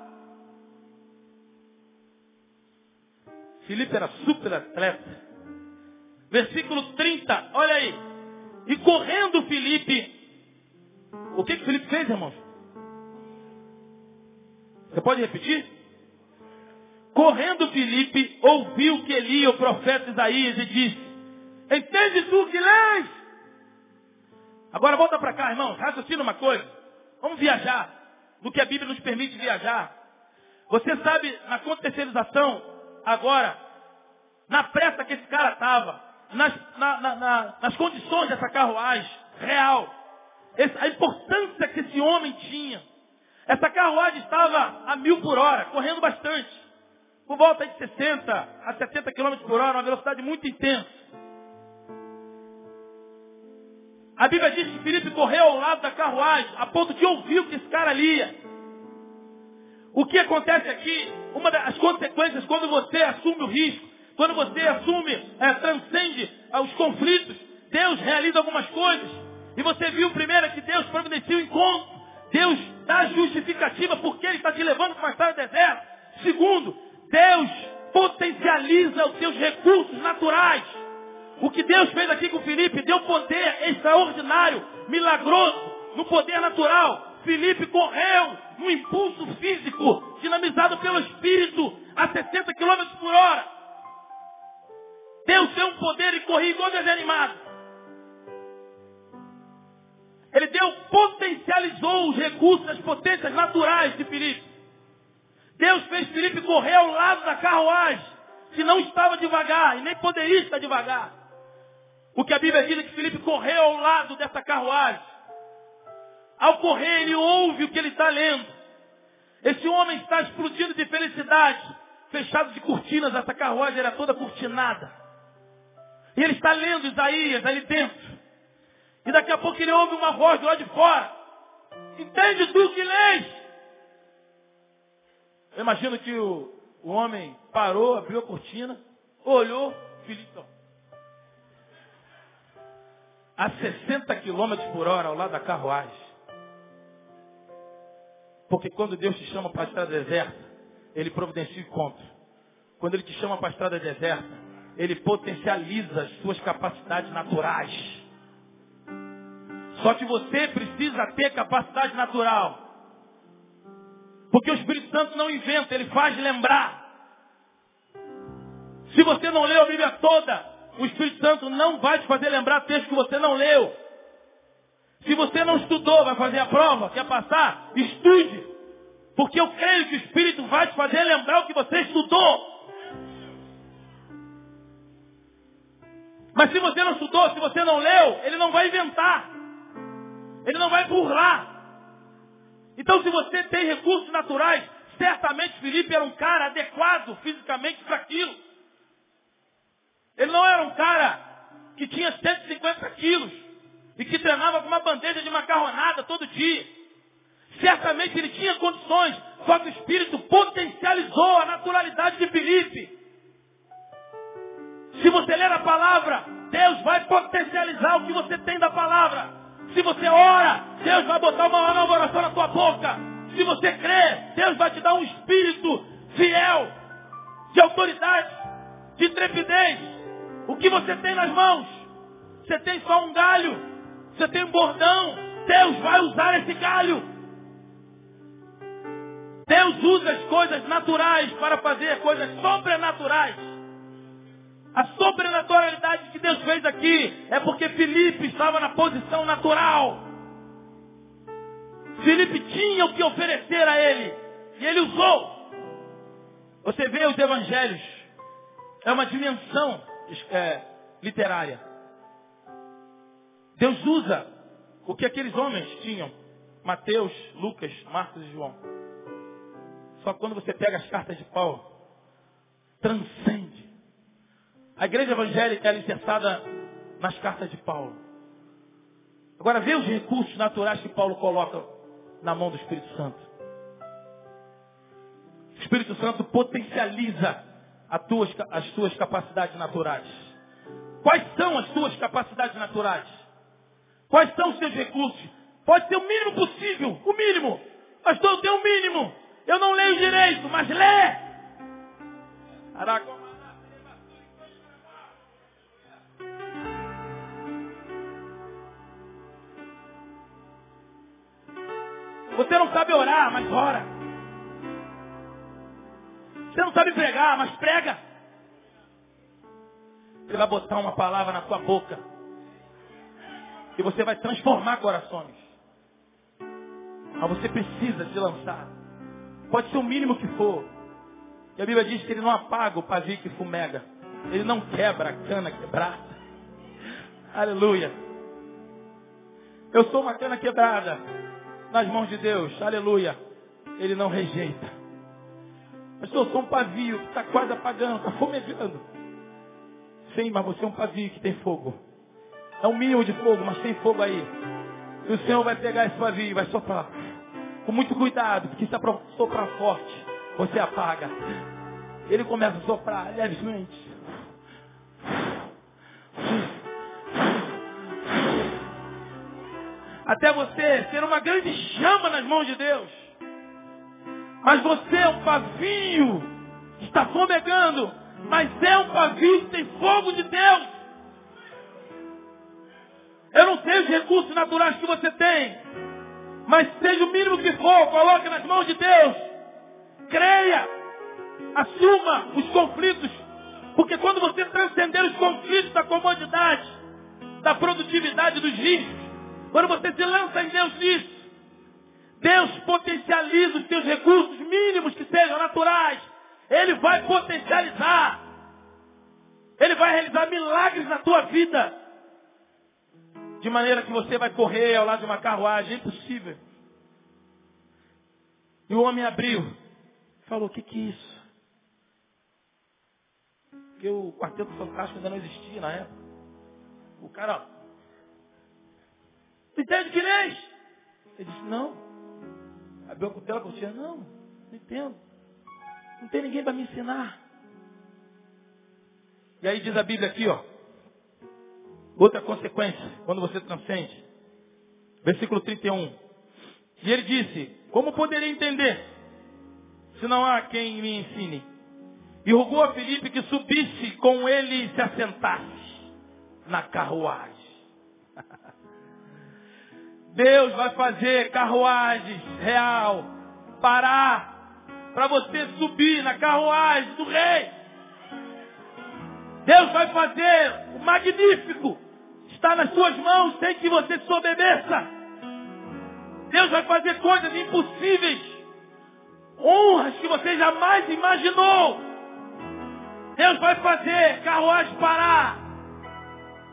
Filipe era super atleta. Versículo 30, olha aí. E correndo Filipe, o que Filipe fez, irmãos? Você pode repetir? Correndo Filipe, ouviu que lia o profeta Isaías e disse: entende tu que lês? Agora volta para cá, irmãos, raciocina uma coisa. Vamos viajar no que a Bíblia nos permite viajar. Você sabe, na contextualização, agora, na pressa que esse cara estava, nas condições dessa carruagem real, a importância que esse homem tinha. Essa carruagem estava a 1.000 km/h, correndo bastante. Por volta de 60 a 70 km/h, uma velocidade muito intensa. A Bíblia diz que Filipe correu ao lado da carruagem, a ponto de ouvir o que esse cara lia. O que acontece aqui, uma das consequências, quando você assume o risco, quando você assume, transcende os conflitos, Deus realiza algumas coisas. E você viu primeiro que Deus providenciou o encontro. Deus dá justificativa porque Ele está te levando para uma estrada do deserto. Segundo, Deus potencializa os seus recursos naturais. O que Deus fez aqui com Filipe deu poder extraordinário, milagroso, no poder natural. Filipe correu no impulso físico, dinamizado pelo Espírito, a 60 km/h. Deus deu um poder e corria igual desanimado. Ele potencializou os recursos, as potências naturais de Filipe. Deus fez Filipe correr ao lado da carruagem, que não estava devagar e nem poderia estar devagar. O que a Bíblia diz é que Filipe correu ao lado dessa carruagem. Ao correr, ele ouve o que ele está lendo. Esse homem está explodindo de felicidade, fechado de cortinas. Essa carruagem era toda cortinada. E ele está lendo Isaías ali dentro. E daqui a pouco ele ouve uma voz do lado de fora: entende tu que lês? Eu imagino que o homem parou, abriu a cortina, olhou, Filipe, a 60 km/h ao lado da carruagem. Porque quando Deus te chama para a estrada deserta, Ele providencia o encontro. Quando Ele te chama para a estrada deserta, Ele potencializa as suas capacidades naturais. Só que você precisa ter capacidade natural. Porque o Espírito Santo não inventa, ele faz lembrar. Se você não leu a Bíblia toda, o Espírito Santo não vai te fazer lembrar texto que você não leu. Se você não estudou, vai fazer a prova, quer passar, estude. Porque eu creio que o Espírito vai te fazer lembrar o que você estudou. Mas se você não estudou, se você não leu, ele não vai inventar. Ele não vai burlar. Então, se você tem recursos naturais, certamente Filipe era um cara adequado fisicamente para aquilo. Ele não era um cara que tinha 150 quilos e que treinava com uma bandeja de macarronada todo dia. Certamente ele tinha condições, só que o Espírito potencializou a naturalidade de Filipe. Se você ler a palavra, Deus vai potencializar o que você tem da palavra. Se você ora, Deus vai botar uma nova oração na tua boca. Se você crê, Deus vai te dar um espírito fiel, de autoridade, de trepidez. O que você tem nas mãos? Você tem só um galho, você tem um bordão. Deus vai usar esse galho. Deus usa as coisas naturais para fazer coisas sobrenaturais. A sobrenaturalidade que Deus fez aqui é porque Filipe estava na posição natural. Filipe tinha o que oferecer a ele. E ele usou. Você vê os evangelhos. É uma dimensão literária. Deus usa o que aqueles homens tinham. Mateus, Lucas, Marcos e João. Só quando você pega as cartas de Paulo, transcende. A igreja evangélica é alicerçada nas cartas de Paulo. Agora vê os recursos naturais que Paulo coloca na mão do Espírito Santo. O Espírito Santo potencializa as tuas capacidades naturais. Quais são as tuas capacidades naturais? Quais são os teus recursos? Pode ser o mínimo possível, o mínimo. Pastor, eu tenho o mínimo. Eu não leio direito, mas lê. Caraca. Você não sabe orar, mas ora. Você não sabe pregar, mas prega. Você vai botar uma palavra na sua boca. E você vai transformar corações. Mas você precisa se lançar. Pode ser o mínimo que for. E a Bíblia diz que ele não apaga o pavio que fumega. Ele não quebra a cana quebrada. Aleluia. Eu sou uma cana quebrada nas mãos de Deus. Aleluia. Ele não rejeita. Mas eu sou um pavio que está quase apagando, está fumegando. Sim, mas você é um pavio que tem fogo. É um mínimo de fogo, mas tem fogo aí. E o Senhor vai pegar esse pavio e vai soprar. Com muito cuidado, porque se soprar forte, você apaga. Ele começa a soprar levemente. Até você ser uma grande chama nas mãos de Deus. Mas você é um pavio que está fumegando. Mas é um pavio que tem fogo de Deus. Eu não sei os recursos naturais que você tem. Mas seja o mínimo que for, coloque nas mãos de Deus. Creia. Assuma os conflitos. Porque quando você transcender os conflitos da comodidade, da produtividade dos riscos, quando você se lança em Deus nisso, Deus potencializa os teus recursos mínimos que sejam naturais. Ele vai potencializar. Ele vai realizar milagres na tua vida. De maneira que você vai correr ao lado de uma carruagem. É impossível. E o homem abriu. Falou, o que que é isso? Porque o Quarteto Fantástico ainda não existia na época. O cara... Entende o que lês? Ele disse, não. Abriu a cutela e disse, não entendo. Não tem ninguém para me ensinar. E aí diz a Bíblia aqui, ó. Outra consequência, quando você transcende. Versículo 31. E ele disse, como poderia entender, se não há quem me ensine? E rogou a Filipe que subisse com ele e se assentasse na carruagem. Deus vai fazer carruagens real parar para você subir na carruagem do rei. Deus vai fazer o magnífico está nas suas mãos sem que você se obedeça. Deus vai fazer coisas impossíveis, honras que você jamais imaginou. Deus vai fazer carruagem parar.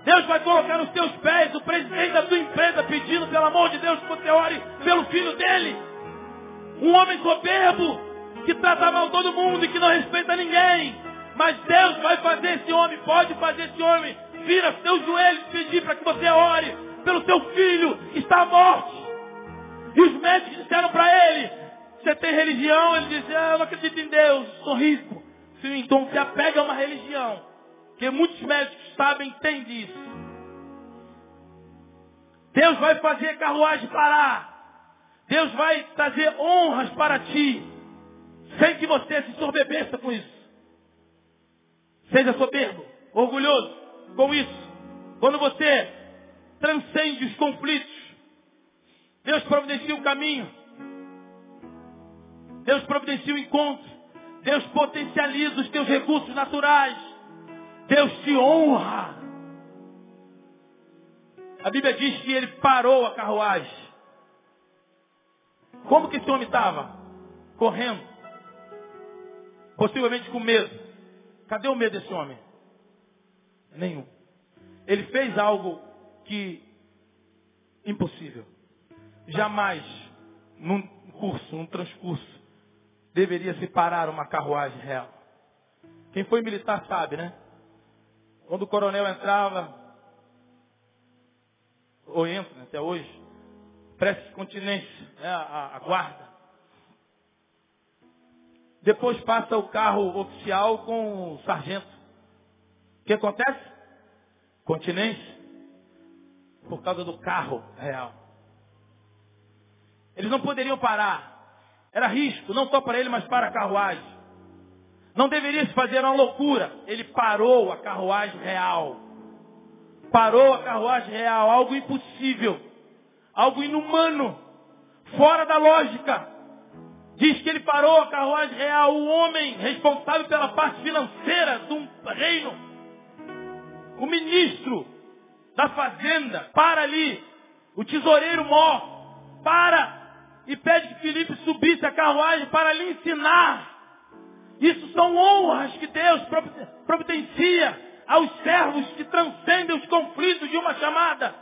Deus vai colocar nos teus pés o presidente da tua empresa pedindo, pelo amor de Deus, que você ore pelo filho dele. Um homem soberbo que trata mal todo mundo e que não respeita ninguém. Mas Deus vai fazer esse homem, pode fazer esse homem vir a seus joelhos e pedir para que você ore pelo seu filho que está à morte. E os médicos disseram para ele, você tem religião? Ele disse, eu não acredito em Deus, sou rico. Então se apega a uma religião. Porque muitos médicos sabem, entendem isso. Deus vai fazer carruagem parar. Deus vai trazer honras para ti. Sem que você se soberbeça com isso. Seja soberbo, orgulhoso com isso. Quando você transcende os conflitos, Deus providencia o caminho. Deus providencia o encontro. Deus potencializa os teus recursos naturais. Deus te honra. A Bíblia diz que ele parou a carruagem. Como que esse homem estava? Correndo. Possivelmente com medo. Cadê o medo desse homem? Nenhum. Ele fez algo que... impossível. Jamais, num curso, num transcurso, deveria se parar uma carruagem real. Quem foi militar sabe, né? Quando o coronel entrava, ou entra até hoje, prece de continência, né, a guarda. Depois passa o carro oficial com o sargento. O que acontece? Continência. Por causa do carro real. Eles não poderiam parar. Era risco, não só para ele, mas para a carruagem. Não deveria se fazer uma loucura. Ele parou a carruagem real. Parou a carruagem real. Algo impossível. Algo inumano. Fora da lógica. Diz que ele parou a carruagem real, o homem responsável pela parte financeira de um reino. O ministro da fazenda para ali. O tesoureiro mor para e pede que Filipe subisse a carruagem para lhe ensinar. Isso são honras que Deus providencia aos servos que transcendem os conflitos de uma chamada.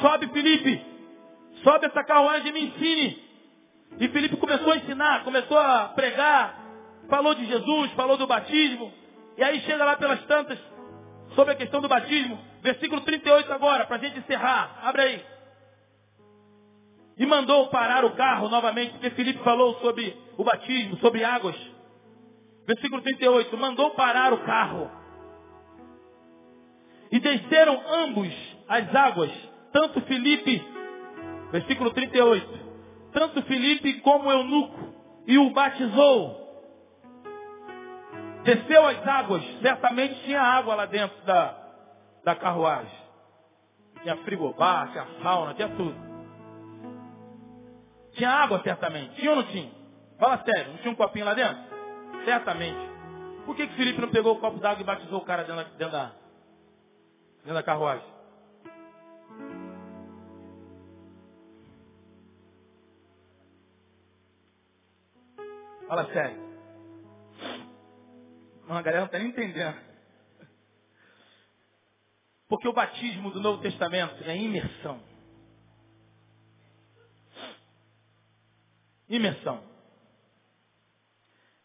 Sobe, Filipe. Sobe essa carruagem e me ensine. E Filipe começou a ensinar, começou a pregar. Falou de Jesus, falou do batismo. E aí chega lá pelas tantas, sobre a questão do batismo. Versículo 38 agora, para a gente encerrar. Abre aí. E mandou parar o carro novamente, porque Filipe falou sobre o batismo, sobre águas. Versículo 38. Mandou parar o carro. E desceram ambos as águas, tanto Filipe, versículo 38, tanto Filipe como o eunuco, e o batizou. Desceu as águas, certamente tinha água lá dentro da carruagem. Tinha frigobar, tinha sauna, tinha tudo. Tinha água certamente, tinha ou não tinha? Fala sério, não tinha um copinho lá dentro? Certamente. Por que Filipe não pegou o copo d'água e batizou o cara dentro da carruagem? Fala sério. A galera não está nem entendendo. Porque o batismo do Novo Testamento é imersão. Imersão.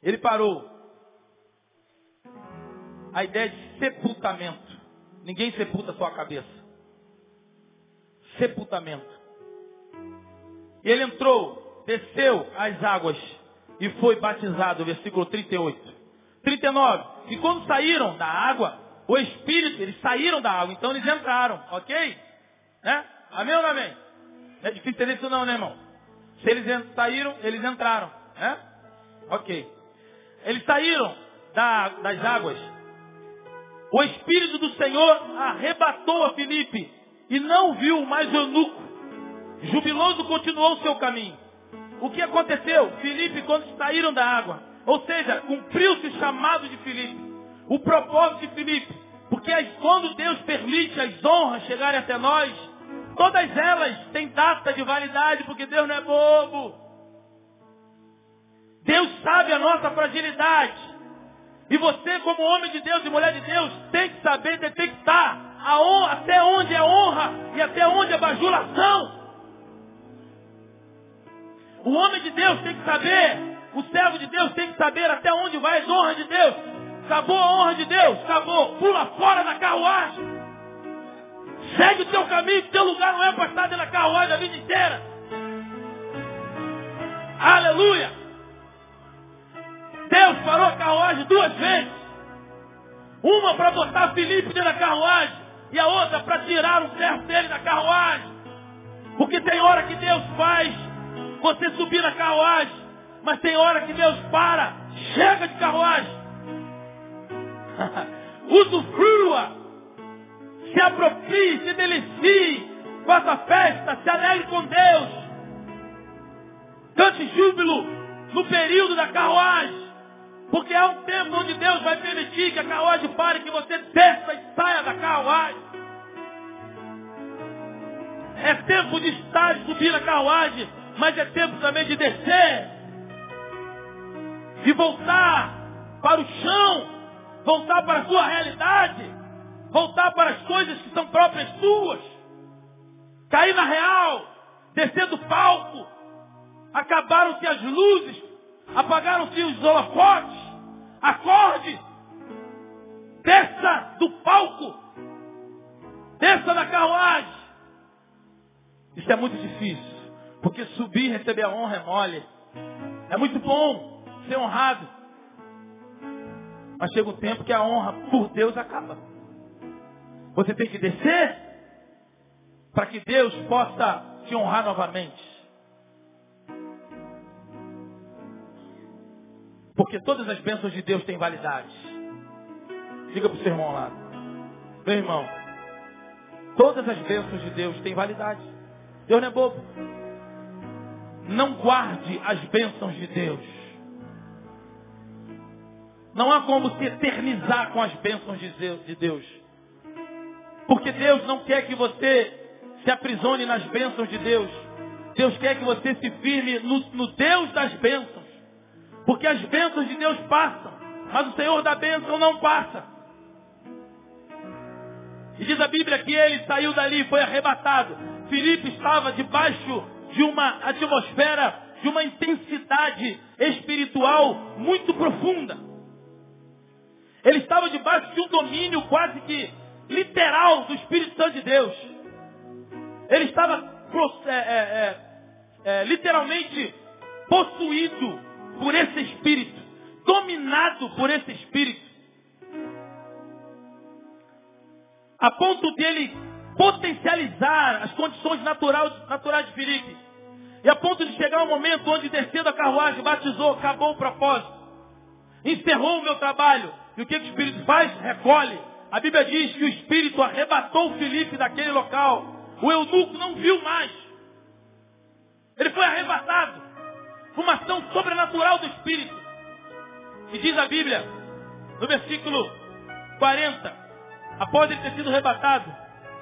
Ele parou. A ideia de sepultamento. Ninguém sepulta só a cabeça. Sepultamento. E ele entrou, desceu as águas e foi batizado. Versículo 38. 39. E quando saíram da água, o Espírito, eles saíram da água, então eles entraram, ok? Né? Amém ou não amém? Não é difícil ter isso não, né, irmão? Se eles saíram, eles entraram, né? Ok. Eles saíram das águas. O Espírito do Senhor arrebatou a Filipe e não viu mais o eunuco. Jubiloso continuou o seu caminho. O que aconteceu? Filipe, quando saíram da água, ou seja, cumpriu-se o chamado de Filipe, o propósito de Filipe, porque quando Deus permite as honras chegarem até nós, todas elas têm data de validade, porque Deus não é bobo. Deus sabe a nossa fragilidade. E você, como homem de Deus e mulher de Deus, tem que saber detectar a honra, até onde é honra e até onde é bajulação. O homem de Deus tem que saber. O servo de Deus tem que saber até onde vai a honra de Deus. Acabou a honra de Deus, acabou. Pula fora da carruagem. Segue o teu caminho, o teu lugar não é para estar dentro da carruagem a vida inteira. Aleluia! Deus parou a carruagem duas vezes. Uma para botar Filipe dentro da carruagem e a outra para tirar o servo dele da carruagem. Porque tem hora que Deus faz você subir na carruagem. Mas tem hora que Deus para. Chega de carruagem. Usufrua. Se aproprie, se delicie. Faça festa, se alegre com Deus. Cante júbilo no período da carruagem. Porque há um tempo onde Deus vai permitir que a carruagem pare, que você desça e saia da carruagem. É tempo de estar e subir na carruagem, mas é tempo também de descer. De voltar para o chão, voltar para a sua realidade, voltar para as coisas que são próprias suas, cair na real, descer do palco, acabaram-se as luzes, apagaram-se os holofotes, acorde, desça do palco, desça da carruagem. Isso é muito difícil, porque subir e receber a honra é mole, é muito bom ser honrado, mas chega um tempo que a honra por Deus acaba. Você tem que descer para que Deus possa te honrar novamente, porque todas as bênçãos de Deus têm validade. Diga para o seu irmão lá, meu irmão, todas as bênçãos de Deus têm validade. Deus não é bobo. não guarde as bênçãos de Deus. Não há como se eternizar com as bênçãos de Deus. Porque Deus não quer que você se aprisione nas bênçãos de Deus. Deus quer que você se firme no Deus das bênçãos. Porque as bênçãos de Deus passam, mas o Senhor da bênção não passa. E diz a Bíblia que ele saiu dali e foi arrebatado. Filipe estava debaixo de uma atmosfera, de uma intensidade espiritual muito profunda. Ele estava debaixo de um domínio quase que literal do Espírito Santo de Deus. Ele estava literalmente possuído por esse Espírito, dominado por esse Espírito, a ponto dele potencializar as condições naturais de Filipe. E a ponto de chegar um momento onde, descendo a carruagem, batizou, acabou o propósito. Encerrou o meu trabalho. E o que o Espírito faz? Recolhe. A Bíblia diz que o Espírito arrebatou Filipe daquele local. O eunuco não viu mais. Ele foi arrebatado. Uma ação sobrenatural do Espírito. E diz a Bíblia, no versículo 40, após ele ter sido arrebatado,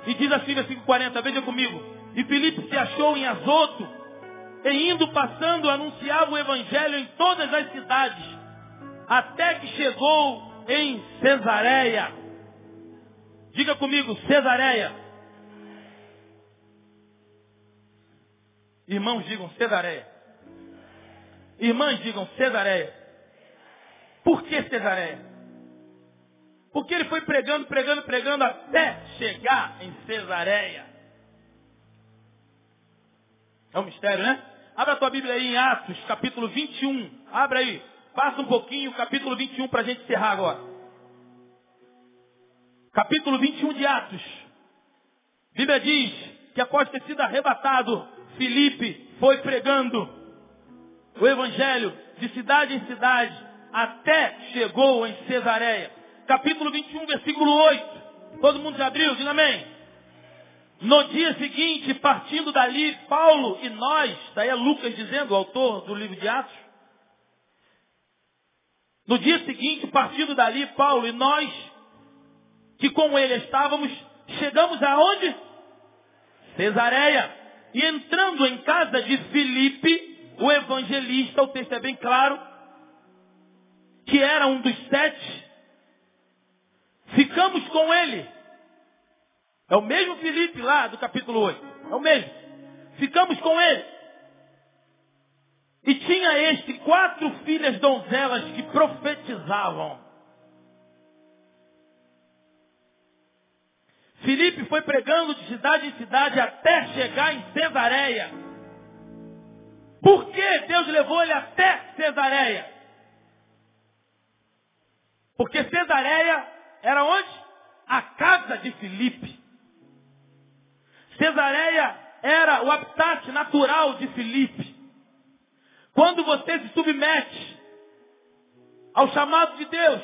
e diz assim, versículo 40, veja comigo. E Filipe se achou em Azoto, e indo passando, anunciava o Evangelho em todas as cidades, até que chegou em Cesareia. Diga comigo, Cesareia. Irmãos, digam Cesareia. Irmãs, digam Cesareia. Por que Cesareia? Porque ele foi pregando até chegar em Cesareia. É um mistério, né? Abra a tua Bíblia aí em Atos, capítulo 21. Abra aí. Passa um pouquinho, capítulo 21, para a gente encerrar agora. Capítulo 21 de Atos. A Bíblia diz que após ter sido arrebatado, Filipe foi pregando o Evangelho de cidade em cidade, até chegou em Cesareia. Capítulo 21, versículo 8. Todo mundo já abriu? Diga amém. No dia seguinte, partindo dali, Paulo e nós, daí é Lucas dizendo, o autor do livro de Atos. No dia seguinte, partindo dali, Paulo e nós, que com ele estávamos, chegamos aonde? Cesareia. E entrando em casa de Filipe, o evangelista, o texto é bem claro, que era um dos sete, ficamos com ele. É o mesmo Filipe lá do capítulo 8. É o mesmo. Ficamos com ele. E tinha este 4 filhas donzelas que profetizavam. Filipe foi pregando de cidade em cidade até chegar em Cesareia. Por que Deus levou ele até Cesareia? Porque Cesareia era onde? A casa de Filipe. Cesareia era o habitat natural de Filipe. Quando você se submete ao chamado de Deus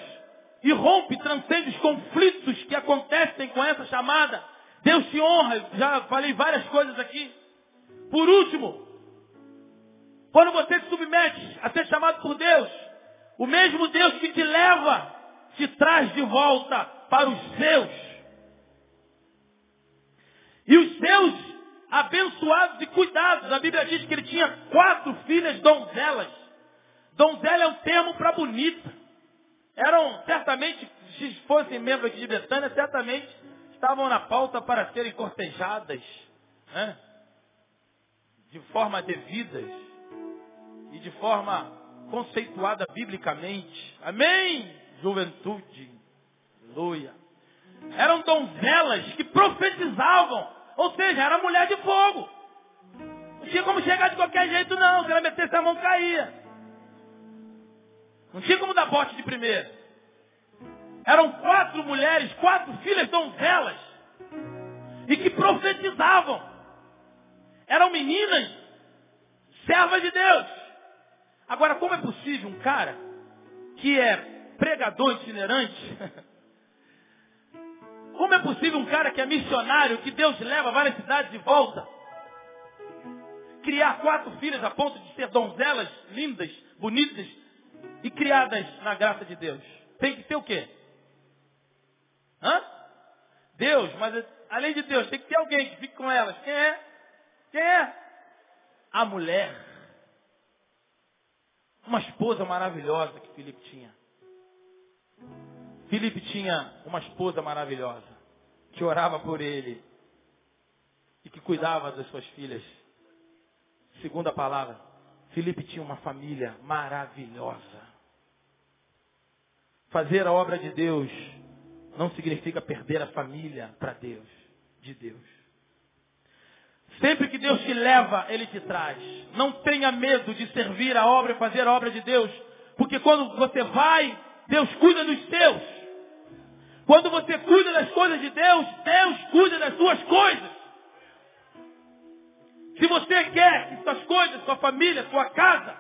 e rompe, transcende os conflitos que acontecem com essa chamada, Deus te honra. Já falei várias coisas aqui. Por último, quando você se submete a ser chamado por Deus, o mesmo Deus que te leva te traz de volta para os seus. E os seus abençoados e cuidados. A Bíblia diz que ele tinha 4 filhas donzelas. Donzela é um termo para bonita. Eram, certamente, se fossem membros aqui de Betânia, certamente estavam na pauta para serem cortejadas, né? De forma devida e de forma conceituada biblicamente. Amém? Juventude, aleluia. Eram donzelas que profetizavam, ou seja, era mulher de fogo. Não tinha como chegar de qualquer jeito não, se ela metesse a mão caía. Não tinha como dar bote de primeira. Eram 4 mulheres, 4 filhas donzelas, e que profetizavam. Eram meninas, servas de Deus. Agora, como é possível um cara que é pregador itinerante? Como é possível um cara que é missionário, que Deus leva várias cidades de volta, criar 4 filhas a ponto de ser donzelas lindas, bonitas e criadas na graça de Deus? Tem que ter o quê? Deus, mas além de Deus, tem que ter alguém que fique com elas. Quem é? Quem é? A mulher. Uma esposa maravilhosa que Filipe tinha. Filipe tinha uma esposa maravilhosa que orava por ele e que cuidava das suas filhas. Segunda palavra, Filipe tinha uma família maravilhosa. Fazer a obra de Deus não significa perder a família para Deus, de Deus. Sempre que Deus te leva, Ele te traz. Não tenha medo de servir a obra e fazer a obra de Deus. Porque quando você vai, Deus cuida dos seus. Quando você cuida das coisas de Deus, Deus cuida das suas coisas. Se você quer que suas coisas, sua família, sua casa,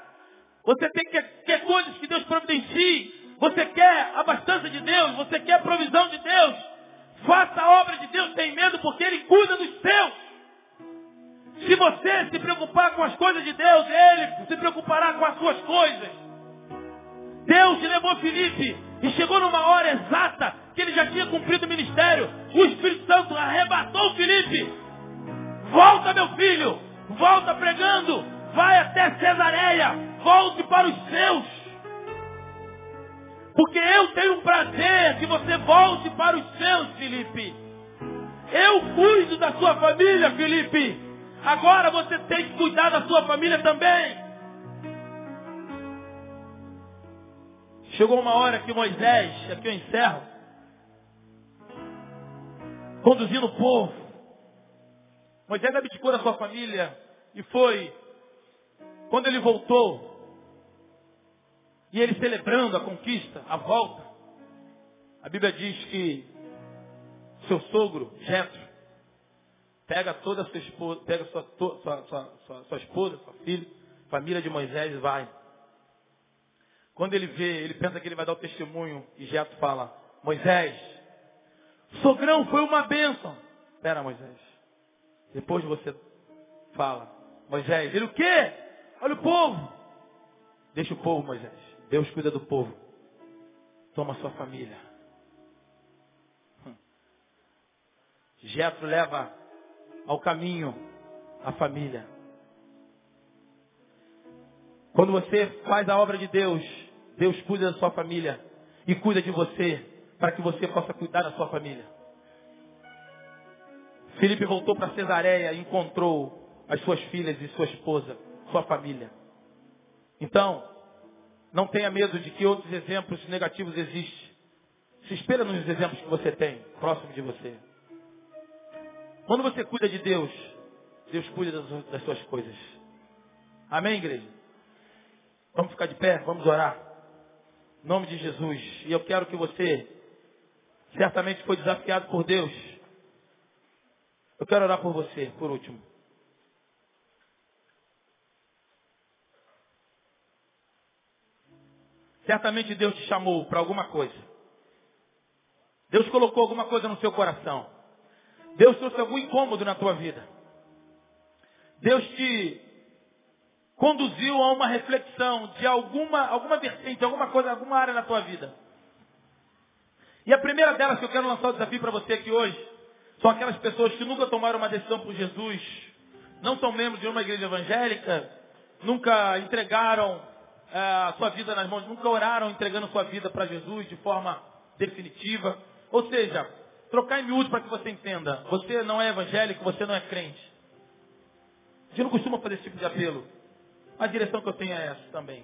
você tem que quer coisas que Deus providencie, você quer a abastança de Deus, você quer a provisão de Deus, faça a obra de Deus sem medo, porque Ele cuida dos seus. Se você se preocupar com as coisas de Deus, Ele se preocupará com as suas coisas. Deus levou Filipe e chegou numa hora exata que ele já tinha cumprido o ministério. O Espírito Santo arrebatou Filipe. Volta, meu filho. Volta pregando. Vai até Cesareia. Volte para os seus. Porque eu tenho um prazer que você volte para os seus, Filipe. Eu cuido da sua família, Filipe. Agora você tem que cuidar da sua família também. Chegou uma hora que Moisés, aqui eu encerro, conduzindo o povo. Moisés abdicou da sua família e foi. Quando ele voltou, e ele celebrando a conquista, a volta, a Bíblia diz que seu sogro, Jetro, pega toda a sua esposa, pega sua esposa, sua filha, família de Moisés e vai. Quando ele vê, ele pensa que ele vai dar o testemunho e Jetro fala, Moisés, sogrão foi uma bênção. Espera, Moisés. Depois você fala, Moisés, ele o quê? Olha o povo. Deixa o povo, Moisés. Deus cuida do povo. Toma sua família. Jetro leva ao caminho, à família. Quando você faz a obra de Deus, Deus cuida da sua família e cuida de você, para que você possa cuidar da sua família. Filipe voltou para Cesareia e encontrou as suas filhas e sua esposa, sua família. Então, não tenha medo de que outros exemplos negativos existem. Se espelha nos exemplos que você tem, próximo de você. Quando você cuida de Deus, Deus cuida das suas coisas. Amém, igreja? Vamos ficar de pé, vamos orar. Em nome de Jesus. E eu quero que você, certamente foi desafiado por Deus. Eu quero orar por você, por último. Certamente Deus te chamou para alguma coisa. Deus colocou alguma coisa no seu coração. Deus trouxe algum incômodo na tua vida. Deus te conduziu a uma reflexão de alguma vertente, alguma coisa, alguma área na tua vida. E a primeira delas que eu quero lançar o desafio para você aqui hoje, são aquelas pessoas que nunca tomaram uma decisão por Jesus, não são membros de uma igreja evangélica, nunca entregaram a sua vida nas mãos, nunca oraram entregando sua vida para Jesus de forma definitiva. Ou seja, trocar em miúdo para que você entenda. Você não é evangélico, você não é crente. Eu não costumo fazer esse tipo de apelo. A direção que eu tenho é essa também.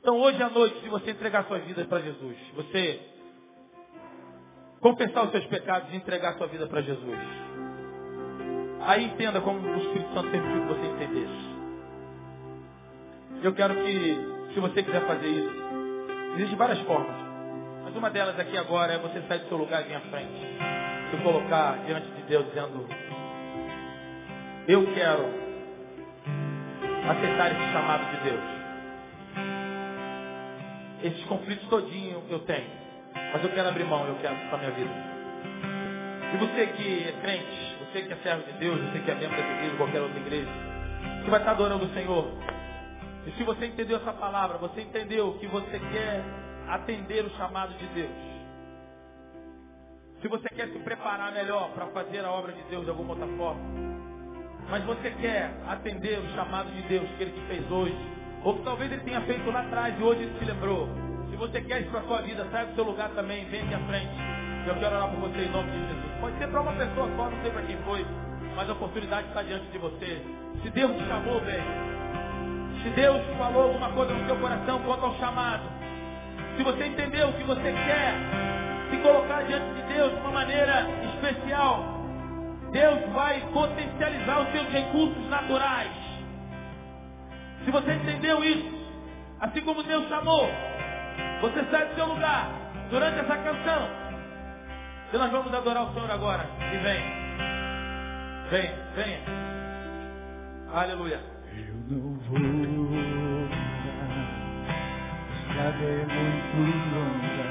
Então hoje à noite, se você entregar sua vida para Jesus, você confessar os seus pecados e entregar sua vida para Jesus, aí entenda como o Espírito Santo permitiu que você entendesse. Eu quero que, se você quiser fazer isso, existem várias formas. Uma delas aqui agora é você sair do seu lugar e vir à frente. Se colocar diante de Deus dizendo, eu quero aceitar esse chamado de Deus. Esses conflitos todinho eu tenho, mas eu quero abrir mão, eu quero para a minha vida. E você que é crente, você que é servo de Deus, você que é membro dessa igreja, qualquer outra igreja, que vai estar adorando o Senhor. E se você entendeu essa palavra, você entendeu que você quer atender o chamado de Deus. Se você quer se preparar melhor para fazer a obra de Deus de alguma outra forma, mas você quer atender o chamado de Deus que Ele te fez hoje, ou que talvez Ele tenha feito lá atrás e hoje Ele te lembrou. Se você quer isso para a sua vida, saia do seu lugar também, vem aqui à frente. Eu quero orar por você em nome de Jesus. Pode ser para uma pessoa só, não sei para quem foi, mas a oportunidade está diante de você. Se Deus te chamou, vem. Se Deus falou alguma coisa no seu coração quanto ao chamado, se você entendeu que você quer se colocar diante de Deus de uma maneira especial, Deus vai potencializar os seus recursos naturais. Se você entendeu isso, assim como Deus chamou, você sai do seu lugar durante essa canção. E nós vamos adorar o Senhor agora. E venha. Aleluia. Eu não vou caber muito longe.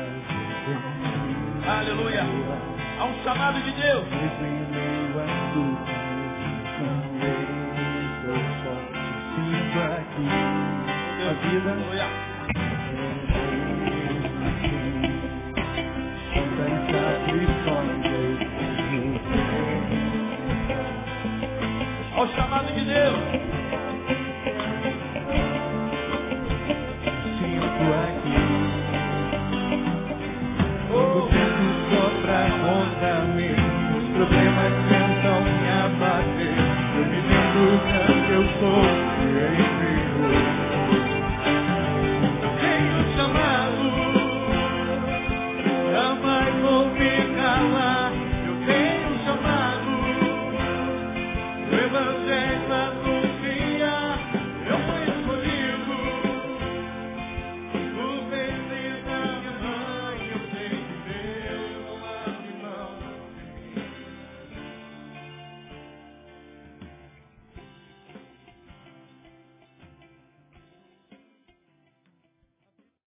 Aleluia. Há um chamado de Deus. Aqui, a vida.